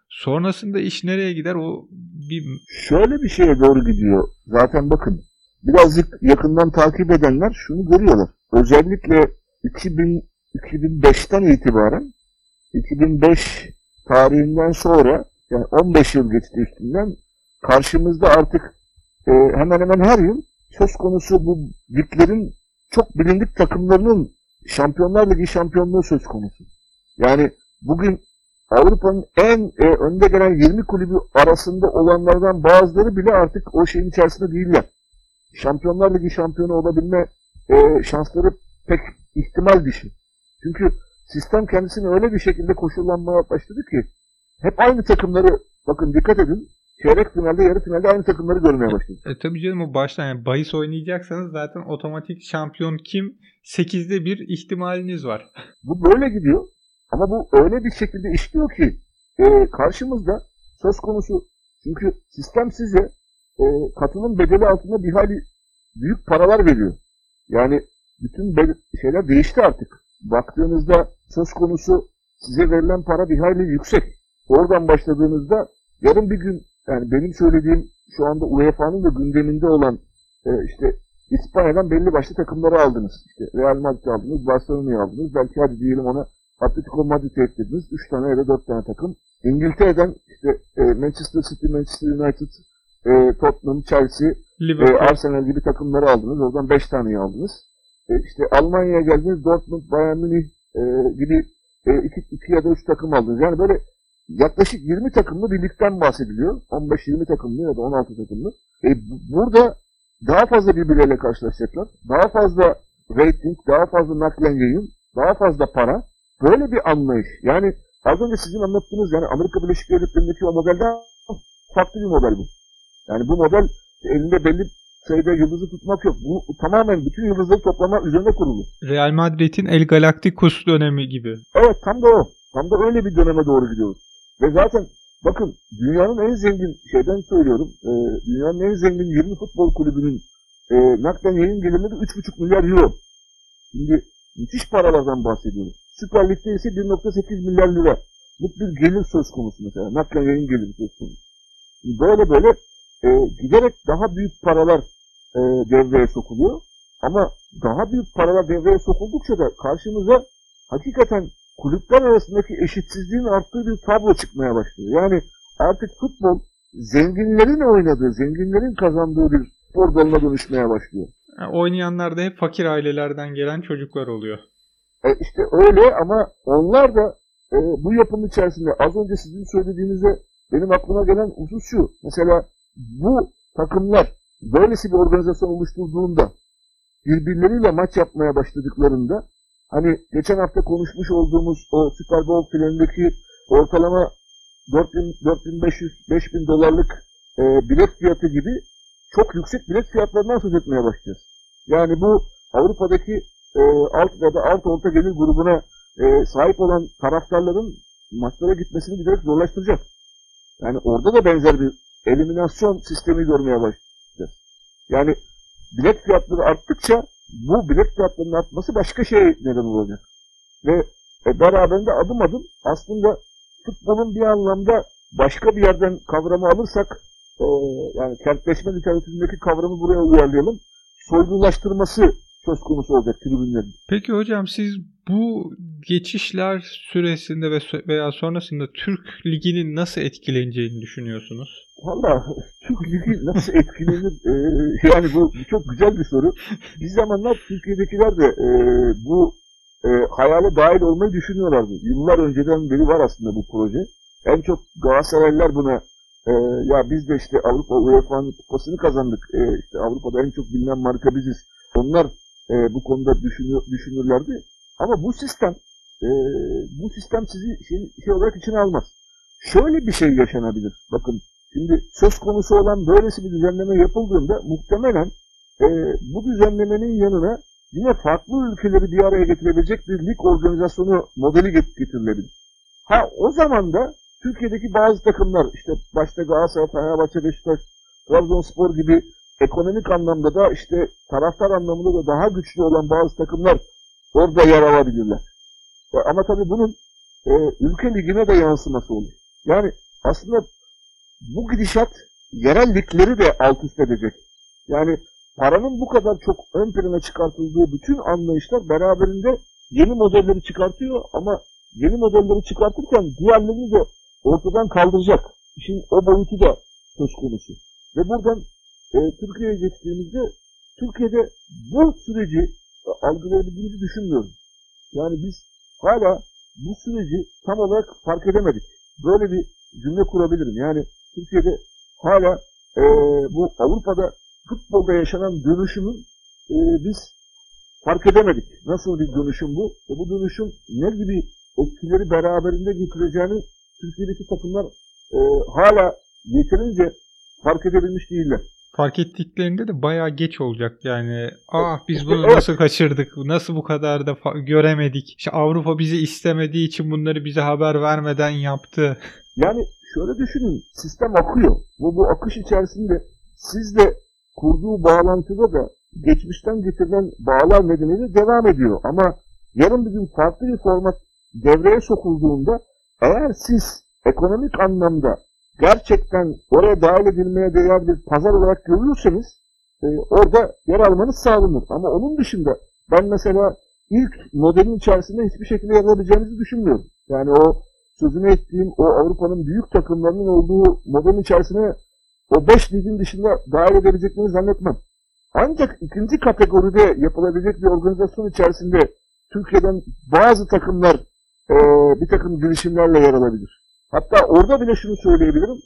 sonrasında iş nereye gider? O bir... Şöyle bir şeye doğru gidiyor. Zaten bakın birazcık yakından takip edenler şunu görüyorlar. Özellikle iki bin, iki bin beşten itibaren iki bin beş tarihinden sonra, yani on beş yıl geçti üstünden, karşımızda artık e, hemen hemen her yıl söz konusu bu liglerin çok bilindik takımlarının Şampiyonlar Ligi şampiyonluğu söz konusu. Yani bugün Avrupa'nın en e, önde gelen yirmi kulübü arasında olanlardan bazıları bile artık o şeyin içerisinde değiller. Şampiyonlar Ligi şampiyonu olabilme e, şansları pek ihtimal dışı. Çünkü sistem kendisini öyle bir şekilde koşullanmaya başladı ki hep aynı takımları, bakın dikkat edin, çeyrek finalde, yarı finalde aynı takımları görmeye başladı. E, tabii canım, o baştan yani bahis oynayacaksanız zaten otomatik şampiyon kim sekizde bir ihtimaliniz var. Bu böyle gidiyor ama bu öyle bir şekilde işliyor ki e, karşımızda söz konusu, çünkü sistem size e, katılım bedeli altında bir hali büyük paralar veriyor. Yani bütün bel- şeyler değişti artık. Baktığınızda söz konusu size verilen para bir hayli yüksek. Oradan başladığınızda yarın bir gün, yani benim söylediğim şu anda U E F A'nın da gündeminde olan e, işte İspanya'dan belli başlı takımları aldınız. İşte Real Madrid'i aldınız, Barcelona'yı aldınız. Belki hadi diyelim ona Atletico Madrid'i eklediniz. üç tane ya da dört tane takım. İngiltere'den işte e, Manchester City, Manchester United, e, Tottenham, Chelsea, e, Arsenal gibi takımları aldınız. Oradan beş taneyi aldınız. İşte Almanya'ya geldiniz, Dortmund, Bayern Münih e, gibi e, iki, iki ya da üç takım aldınız. Yani böyle yaklaşık yirmi takımlı bir ligden bahsediliyor. on beş yirmi takımlı ya da on altı takımlı. E, burada daha fazla birbirleriyle karşılaşacaklar. Daha fazla rating, daha fazla naklen yayın, daha fazla para. Böyle bir anlayış. Yani az önce sizin anlattığınız, yani Amerika Birleşik Devletleri'ndeki o modelden farklı bir model bu. Yani bu model elinde belli şeyde yıldızı tutmak yok. Bu tamamen bütün yıldızları toplama üzerine kurulu. Real Madrid'in El Galacticos dönemi gibi. Evet, tam da o. Tam da öyle bir döneme doğru gidiyoruz. Ve zaten bakın dünyanın en zengin şeyden söylüyorum. E, dünyanın en zengin yirmi futbol kulübünün e, naklen yayın gelirleri üç buçuk milyar euro. Şimdi müthiş paralardan bahsediyoruz. Süper Lig'de ise bir virgül sekiz milyar lira. Bu bir gelir söz konusu mesela. Naklen yayın geliri söz konusu. Şimdi böyle böyle e, giderek daha büyük paralar devreye sokuluyor. Ama daha büyük paralar devreye sokuldukça da karşımıza hakikaten kulüpler arasındaki eşitsizliğin arttığı bir tablo çıkmaya başlıyor. Yani artık futbol zenginlerin oynadığı, zenginlerin kazandığı bir spor dalına dönüşmeye başlıyor. Yani oynayanlar da hep fakir ailelerden gelen çocuklar oluyor. E işte öyle, ama onlar da e, bu yapının içerisinde az önce sizin söylediğinizde benim aklıma gelen husus şu. Mesela bu takımlar böylesi bir organizasyon oluşturduğunda birbirleriyle maç yapmaya başladıklarında, hani geçen hafta konuşmuş olduğumuz o Super Bowl planındaki ortalama dört bin beş yüz beş bin dolarlık e, bilet fiyatı gibi çok yüksek bilet fiyatlarından söz etmeye başlayacağız. Yani bu Avrupa'daki e, alt ya da alt orta gelir grubuna e, sahip olan taraftarların maçlara gitmesini giderek zorlaştıracak. Yani orada da benzer bir eliminasyon sistemi görmeye başlayacağız. Yani bilet fiyatları arttıkça bu bilet fiyatlarının artması başka şey neden olacak. Ve e, beraberinde adım adım aslında futbolun bir anlamda başka bir yerden kavramı alırsak, e, yani kentleşme literatüründeki kavramı buraya uyarlayalım, soylulaştırması söz konusu olacak tribünlerin. Peki hocam, siz bu geçişler süresinde veya sonrasında Türk Ligi'nin nasıl etkileneceğini düşünüyorsunuz? Valla Türk Ligi nasıl etkilenir? ee, yani bu çok güzel bir soru. Bir zamanlar Türkiye'dekiler de e, bu e, hayale dahil olmayı düşünüyorlardı. Yıllar önceden beri var aslında bu proje. En çok Galatasaraylılar buna e, ya biz de işte Avrupa UEFA'nın kupasını kazandık. E, işte Avrupa'da en çok bilinen marka biziz. Onlar e, bu konuda düşünür, düşünürlerdi. Ama bu sistem, e, bu sistem sizi şey, şey olarak içine almaz. Şöyle bir şey yaşanabilir. Bakın, şimdi söz konusu olan böylesi bir düzenleme yapıldığında muhtemelen e, bu düzenlemenin yanına yine farklı ülkeleri bir araya getirebilecek bir lig organizasyonu modeli getirilebilir. Ha, o zaman da Türkiye'deki bazı takımlar, işte başta Galatasaray, Fenerbahçe, Beşiktaş, Trabzonspor gibi ekonomik anlamda da işte taraftar anlamında da daha güçlü olan bazı takımlar orada yer alabilirler. Ama tabii bunun e, ülke ligine de yansıması olur. Yani aslında bu gidişat yerel ligleri de alt üst edecek. Yani paranın bu kadar çok ön plana çıkartıldığı bütün anlayışlar beraberinde yeni modelleri çıkartıyor, ama yeni modelleri çıkartırken diğerlerini de ortadan kaldıracak. İşin o boyutu da söz konusu. Ve buradan e, Türkiye'ye geçtiğimizde Türkiye'de bu süreci algılayabildiğimizi düşünmüyorum. Yani biz hala bu süreci tam olarak fark edemedik. Böyle bir cümle kurabilirim. Yani Türkiye'de hala e, bu Avrupa'da futbolda yaşanan dönüşümün e, biz fark edemedik. Nasıl bir dönüşüm bu? E, bu dönüşüm ne gibi etkileri beraberinde getireceğini Türkiye'deki takımlar e, hala yeterince fark edebilmiş değiller. Fark ettiklerinde de bayağı geç olacak yani. Ah biz bunu nasıl kaçırdık? Nasıl bu kadar da fa- göremedik? İşte Avrupa bizi istemediği için bunları bize haber vermeden yaptı. Yani şöyle düşünün. Sistem akıyor. Bu, bu akış içerisinde sizle kurduğu bağlantıda da geçmişten getirilen bağlar nedeniyle devam ediyor. Ama yarın bir gün farklı bir format devreye sokulduğunda, eğer siz ekonomik anlamda gerçekten oraya dahil edilmeye değer bir pazar olarak görülürseniz e, orada yer almanız sağlanır. Ama onun dışında ben mesela ilk modelin içerisinde hiçbir şekilde yer alabileceğinizi düşünmüyorum. Yani o sözünü ettiğim o Avrupa'nın büyük takımlarının olduğu modelin içerisine o beş ligin dışında dahil edebileceklerini zannetmem. Ancak ikinci kategoride yapılabilecek bir organizasyon içerisinde Türkiye'den bazı takımlar e, bir takım girişimlerle yer alabilir. Hatta orada bile şunu söyleyebilirim.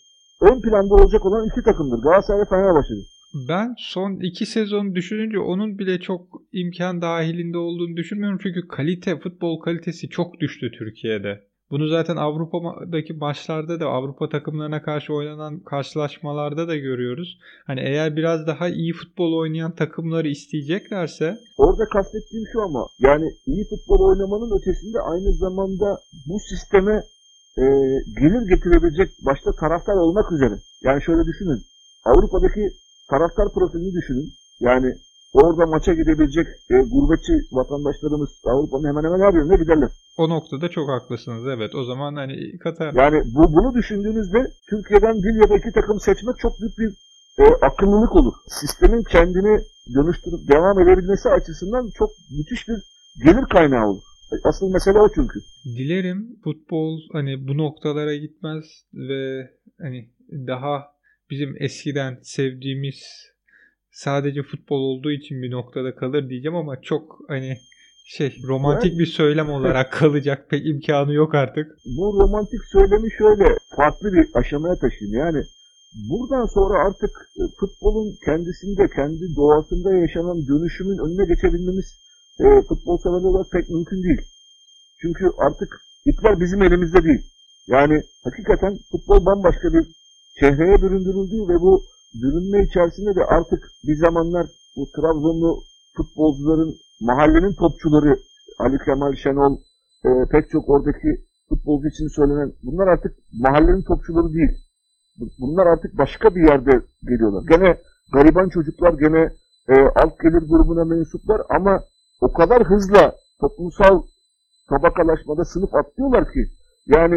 Ön planda olacak olan iki takımdır. Galatasaray ve Fenerbahçe'dir. Ben son iki sezon düşününce onun bile çok imkan dahilinde olduğunu düşünmüyorum. Çünkü kalite, futbol kalitesi çok düştü Türkiye'de. Bunu zaten Avrupa'daki maçlarda da, Avrupa takımlarına karşı oynanan karşılaşmalarda da görüyoruz. Hani eğer biraz daha iyi futbol oynayan takımları isteyeceklerse... Orada kastettiğim şu ama, yani iyi futbol oynamanın ötesinde aynı zamanda bu sisteme E, gelir getirebilecek başta taraftar olmak üzere. Yani şöyle düşünün. Avrupa'daki taraftar profilini düşünün. Yani orada maça gidebilecek e, gurbetçi vatandaşlarımız Avrupa'nın hemen hemen her yerine giderler. O noktada çok haklısınız. Evet. O zaman hani Katar... Yani bu, bunu düşündüğünüzde Türkiye'den bir ya da iki takım seçmek çok büyük bir e, akıllılık olur. Sistemin kendini dönüştürüp devam edebilmesi açısından çok müthiş bir gelir kaynağı olur. Asıl mesele o çünkü. Dilerim futbol hani bu noktalara gitmez ve hani daha bizim eskiden sevdiğimiz sadece futbol olduğu için bir noktada kalır diyeceğim, ama çok hani şey romantik ben, bir söylem olarak kalacak. Pek imkanı yok artık. Bu romantik söylemi şöyle farklı bir aşamaya taşıyayım. Yani buradan sonra artık futbolun kendisinde, kendi doğasında yaşanan dönüşümün önüne geçebilmemiz e, futbol severler olarak pek mümkün değil. Çünkü artık ipler bizim elimizde değil. Yani hakikaten futbol bambaşka bir çehreye büründürüldü ve bu bürünme içerisinde de artık bir zamanlar bu Trabzonlu futbolcuların, mahallenin topçuları, Ali Kemal Şenol, e, pek çok oradaki futbolcu için söylenen, bunlar artık mahallenin topçuları değil. Bunlar artık başka bir yerde geliyorlar. Gene gariban çocuklar, gene e, alt gelir grubuna mensuplar ama o kadar hızla toplumsal tabakalaşmada sınıf atlıyorlar ki, yani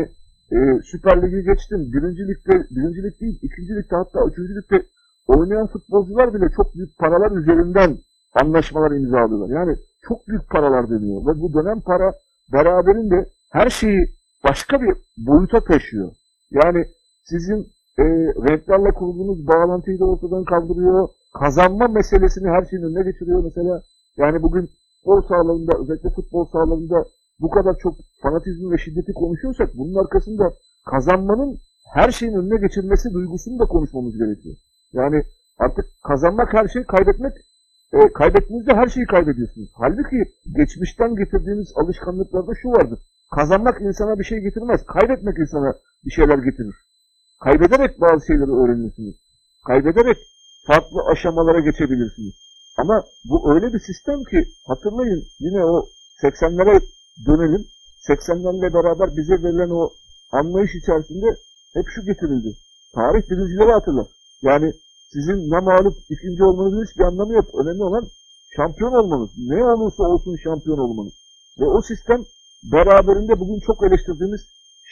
e, Süper Lig'i geçtim, birinci ligde, birinci lig değil, ikinci ligde hatta üçüncü ligde oynayan futbolcular bile çok büyük paralar üzerinden anlaşmalar imzalıyorlar. Yani çok büyük paralar dönüyor ve bu dönem para beraberinde her şeyi başka bir boyuta taşıyor. Yani sizin E, renklerle kurduğunuz bağlantıyı da ortadan kaldırıyor. Kazanma meselesini her şeyin önüne getiriyor mesela. Yani bugün futbol sahalarında, özellikle futbol sahalarında bu kadar çok fanatizmi ve şiddeti konuşuyorsak bunun arkasında kazanmanın her şeyin önüne geçirmesi duygusunu da konuşmamız gerekiyor. Yani artık kazanmak her şeyi, kaybetmek, e, kaybettiğinizde her şeyi kaybediyorsunuz. Halbuki geçmişten getirdiğimiz alışkanlıklarda şu vardır. Kazanmak insana bir şey getirmez. Kaybetmek insana bir şeyler getirir. Kaybederek bazı şeyleri öğrenirsiniz. Kaybederek farklı aşamalara geçebilirsiniz. Ama bu öyle bir sistem ki hatırlayın yine o seksenlere dönelim. seksenlerle beraber bize verilen o anlayış içerisinde hep şu getirildi. Tarih birincileri hatırlar. Yani sizin ne mağlup ikinci olmanızın hiçbir anlamı yok. Önemli olan şampiyon olmanız. Ne olursa olsun şampiyon olmanız. Ve o sistem beraberinde bugün çok eleştirdiğimiz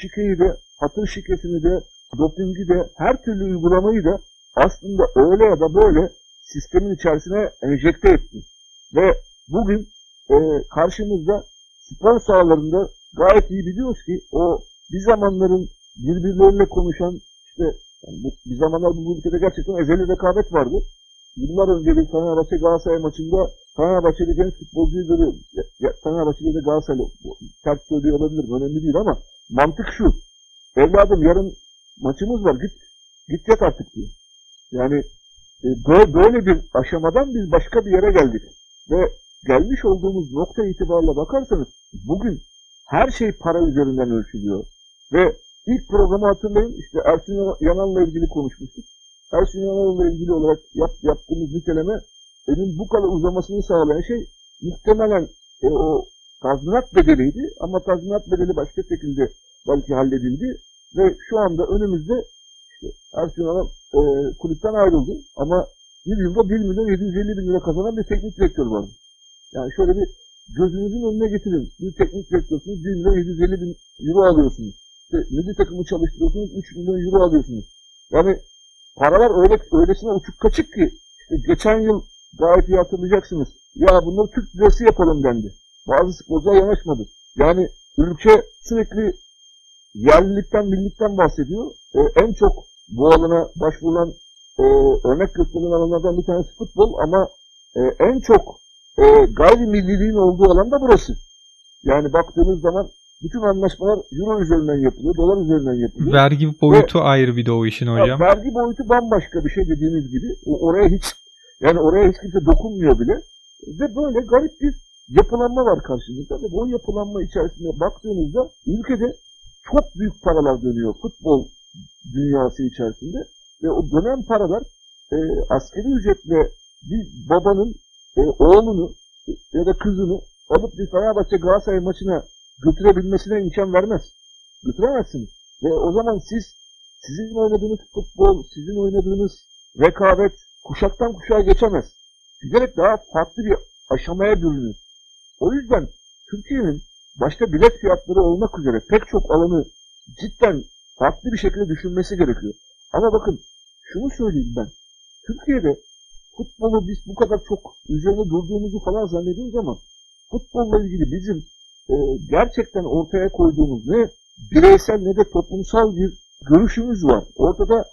şikeyi de, hatır şikesini de, dopingi de, her türlü uygulamayı da aslında öyle ya da böyle sistemin içerisine enjekte etti. Ve bugün e, karşımızda spor sahalarında gayet iyi biliyoruz ki o bir zamanların birbirleriyle konuşan, işte yani bu, bir zamanlar bu ülkede gerçekten ezeli rekabet vardı. Yıllar önce bir Fenerbahçe Galatasaray maçında Fenerbahçe'de genç futbolcuları, Fenerbahçe'de Galatasaray'la ters söylüyor olabilir, önemli değil ama mantık şu: evladım yarın maçımız var, git git yat artık diyor. Yani e, böyle, böyle bir aşamadan biz başka bir yere geldik. Ve gelmiş olduğumuz nokta itibarıyla bakarsanız bugün her şey para üzerinden ölçülüyor. Ve ilk programı hatırlayın, işte Ersun Yanal'la ilgili konuşmuştuk. Ersun Yanal'la ilgili olarak yap, yaptığımız niteleme, elin bu kadar uzamasını sağlayan şey muhtemelen e, o tazminat bedeliydi ama tazminat bedeli başka şekilde belki halledildi. Ve şu anda önümüzde işte Ersun Yanal e, kulüpten ayrıldı ama bir yılda bir milyon yedi yüz elli bin lira kazanan bir teknik direktör var. Yani şöyle bir gözünüzün önüne getirin. Bir teknik direktörsünüz, bir milyon yedi yüz elli bin euro alıyorsunuz. İşte milli takımı çalıştırıyorsunuz, üç milyon euro alıyorsunuz. Yani paralar öyle öylesine uçuk kaçık ki işte geçen yıl gayet iyi hatırlayacaksınız. Ya bunları Türk lirası yapalım dendi. Bazı sporcular yanaşmadı. Yani ülke sürekli yerlilikten, millilikten bahsediyor. Ee, en çok bu alana başvurulan, e, örnek gösterilen alanlardan bir tanesi futbol ama e, en çok e, gayri milliliğin olduğu alan da burası. Yani baktığınız zaman bütün anlaşmalar euro üzerinden yapılıyor, dolar üzerinden yapılıyor. Vergi boyutu ve ayrı bir de o işin hocam. Ya, vergi boyutu bambaşka bir şey dediğiniz gibi. Oraya hiç, yani oraya hiç kimse dokunmuyor bile. Ve böyle garip bir yapılanma var karşımızda. Ve bu yapılanma içerisinde baktığınızda ülkede çok büyük paralar dönüyor futbol dünyası içerisinde ve o dönem paralar e, askeri ücretle bir babanın e, oğlunu ya da kızını alıp bir Fenerbahçe Galatasaray maçına götürebilmesine imkan vermez. Götüremezsiniz. Ve o zaman siz, sizin oynadığınız futbol, sizin oynadığınız rekabet kuşaktan kuşağa geçemez. Giderek daha farklı bir aşamaya bürünür. O yüzden Türkiye'nin başta bilet fiyatları olmak üzere pek çok alanı cidden farklı bir şekilde düşünmesi gerekiyor. Ama bakın şunu söyleyeyim ben. Türkiye'de futbolu biz bu kadar çok üzerine durduğumuzu falan zannediyoruz ama futbolla ilgili bizim e, gerçekten ortaya koyduğumuz ne bireysel ne de toplumsal bir görüşümüz var. Ortada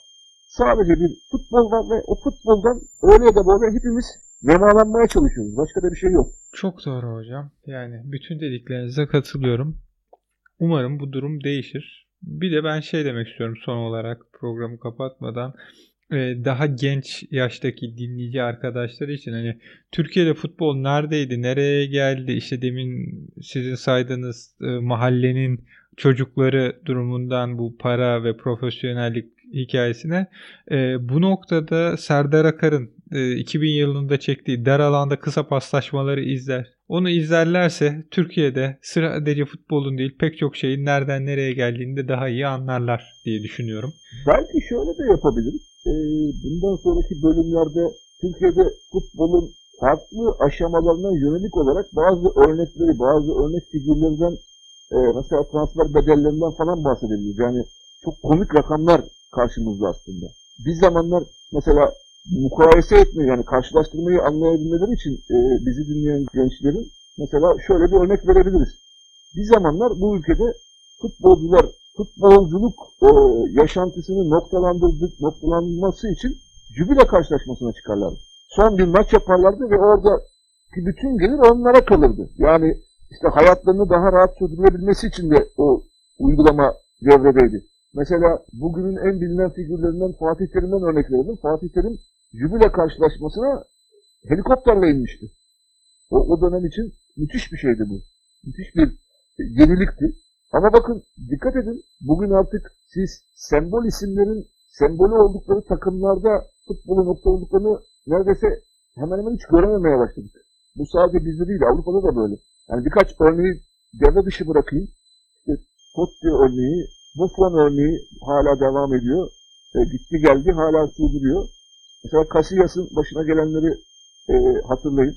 sadece bir futbol var ve o futboldan öyle ya da böyle hepimiz nemalanmaya çalışıyoruz. Başka da bir şey yok. Çok doğru hocam. Yani bütün dediklerinize katılıyorum. Umarım bu durum değişir. Bir de ben şey demek istiyorum son olarak programı kapatmadan. Daha genç yaştaki dinleyici arkadaşlar için hani Türkiye'de futbol neredeydi, nereye geldi, işte demin sizin saydığınız mahallenin çocukları durumundan bu para ve profesyonellik hikayesine bu noktada Serdar Akar'ın iki bin yılında çektiği dar alanda kısa paslaşmaları izler. Onu izlerlerse Türkiye'de sadece futbolun değil pek çok şeyin nereden nereye geldiğini de daha iyi anlarlar diye düşünüyorum. Belki şöyle de yapabiliriz. Ee, bundan sonraki bölümlerde Türkiye'de futbolun farklı aşamalarına yönelik olarak bazı örnekleri, bazı örnek figürlerinden e, mesela transfer bedellerinden falan bahsedebiliriz. Yani çok komik rakamlar karşımızda aslında. Bir zamanlar mesela mukayese etmeyi, yani karşılaştırmayı anlayabilmeleri için e, bizi dinleyen gençlerin mesela şöyle bir örnek verebiliriz. Bir zamanlar bu ülkede futbolcular, futbolculuk e, yaşantısını noktalandırdık, noktalanması için jübile karşılaşmasına çıkarlardı. Son bir maç yaparlardı ve oradaki bütün gelir onlara kalırdı. Yani işte hayatlarını daha rahat sürdürebilmesi için de o uygulama devredeydi. Mesela bugünün en bilinen figürlerinden Fatih Terim'den örnek verelim. Fatih Terim jübile karşılaşmasına helikopterle inmişti. O, o dönem için müthiş bir şeydi bu. Müthiş bir yenilikti. Ama bakın, dikkat edin, bugün artık siz sembol isimlerin sembolü oldukları takımlarda futbolu noktaladıklarını neredeyse hemen hemen hiç görememeye başladık. Bu sadece bizde değil, Avrupa'da da böyle. Yani birkaç örneği devre dışı bırakayım. İşte Totti örneği, Buffon örneği hala devam ediyor. E, gitti geldi, hala sürdürüyor. Mesela Casillas'ın başına gelenleri e, hatırlayın.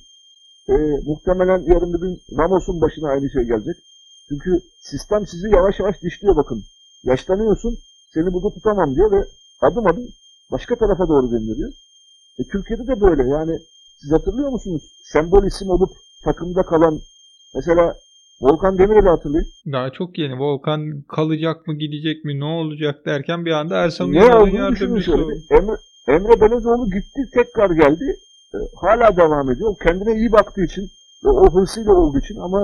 E, muhtemelen yarın bir gün Ramos'un başına aynı şey gelecek. Çünkü sistem sizi yavaş yavaş dişliyor bakın. Yaşlanıyorsun, seni burada tutamam diyor ve adım adım başka tarafa doğru gönderiyor. E, Türkiye'de de böyle yani. Siz hatırlıyor musunuz? Sembol isim olup takımda kalan, mesela Volkan Demirel'i hatırlayın. Daha çok yeni. Volkan kalacak mı, gidecek mi, ne olacak derken bir anda Ersan'ın yanına dönmüştü. Emre, Emre Belezoğlu gitti, tekrar geldi. E, hala devam ediyor. Kendine iyi baktığı için, e, o hırsıyla olduğu için ama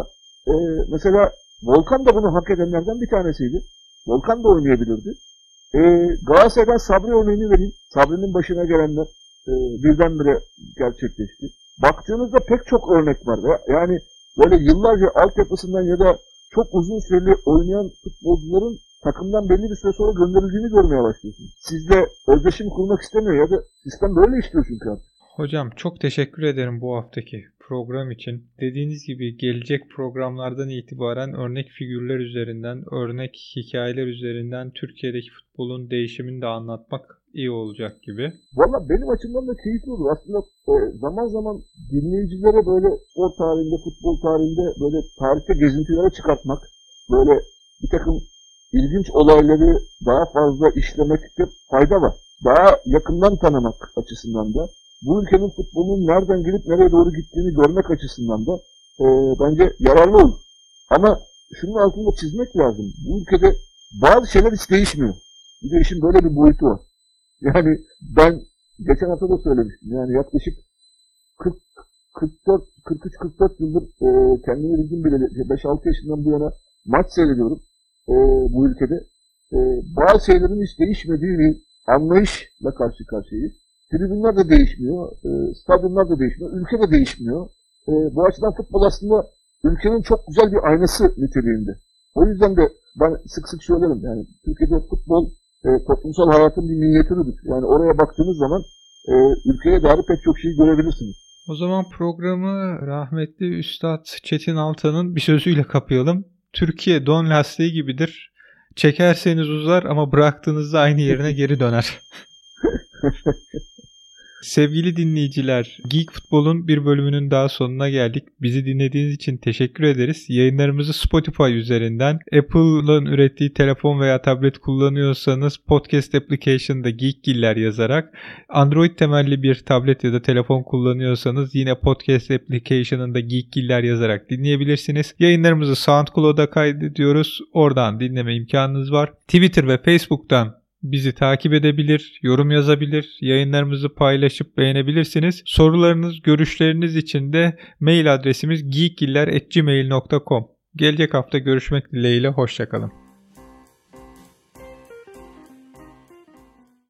e, mesela Volkan da bunu hak edenlerden bir tanesiydi. Volkan da oynayabilirdi. E, Galatasaray'dan Sabri örneğini vereyim. Sabri'nin başına gelenler e, birdenbire gerçekleşti. Baktığınızda pek çok örnek var. Ya. Yani böyle yıllarca altyapısından ya da çok uzun süreli oynayan futbolcuların takımdan belli bir süre sonra gönderildiğini görmeye başlıyorsunuz. Siz de özdeşim kurmak istemiyor ya da sistem böyle işliyor çünkü artık. Hocam çok teşekkür ederim bu haftaki program için. Dediğiniz gibi gelecek programlardan itibaren örnek figürler üzerinden, örnek hikayeler üzerinden Türkiye'deki futbolun değişimini de anlatmak iyi olacak gibi. Valla benim açımdan da keyifli olur. Aslında zaman zaman dinleyicilere böyle spor tarihinde, futbol tarihinde böyle tarihte gezintilere çıkartmak, böyle bir takım ilginç olayları daha fazla işlemekte fayda var. Daha yakından tanımak açısından da. Bu ülkenin futbolunun nereden gelip nereye doğru gittiğini görmek açısından da e, bence yararlı olur. Ama şunun altında çizmek lazım. Bu ülkede bazı şeyler hiç değişmiyor. Bir de işin böyle bir boyutu var. Yani ben geçen hafta da söylemiştim. Yani yaklaşık kırk, kırk dört, kırk üç kırk dört yıldır e, kendimi bildim bile beş altı yaşından bu yana maç seyrediyorum e, bu ülkede. E, bazı şeylerin hiç değişmediği bir anlayışla karşı karşıyayız. Tribünler de değişmiyor, stadyumlar da değişmiyor, ülke de değişmiyor. Bu açıdan futbol aslında ülkenin çok güzel bir aynası niteliğinde. O yüzden de ben sık sık söylerim yani Türkiye'de futbol toplumsal hayatın bir minyatürüdür. Yani oraya baktığınız zaman ülkeye dair pek çok şeyi görebilirsiniz. O zaman programı rahmetli Üstad Çetin Altan'ın bir sözüyle kapayalım. Türkiye don lastiği gibidir. Çekerseniz uzar ama bıraktığınızda aynı yerine geri döner. Sevgili dinleyiciler, Geek Futbol'un bir bölümünün daha sonuna geldik. Bizi dinlediğiniz için teşekkür ederiz. Yayınlarımızı Spotify üzerinden, Apple'ın ürettiği telefon veya tablet kullanıyorsanız podcast application'da Geekgiller yazarak, Android temelli bir tablet ya da telefon kullanıyorsanız yine podcast application'ında Geekgiller yazarak dinleyebilirsiniz. Yayınlarımızı SoundCloud'a kaydediyoruz. Oradan dinleme imkanınız var. Twitter ve Facebook'tan Bizi takip edebilir, yorum yazabilir, yayınlarımızı paylaşıp beğenebilirsiniz. Sorularınız, görüşleriniz için de mail adresimiz geekgiller at gmail nokta com. Gelecek hafta görüşmek dileğiyle, hoşçakalın.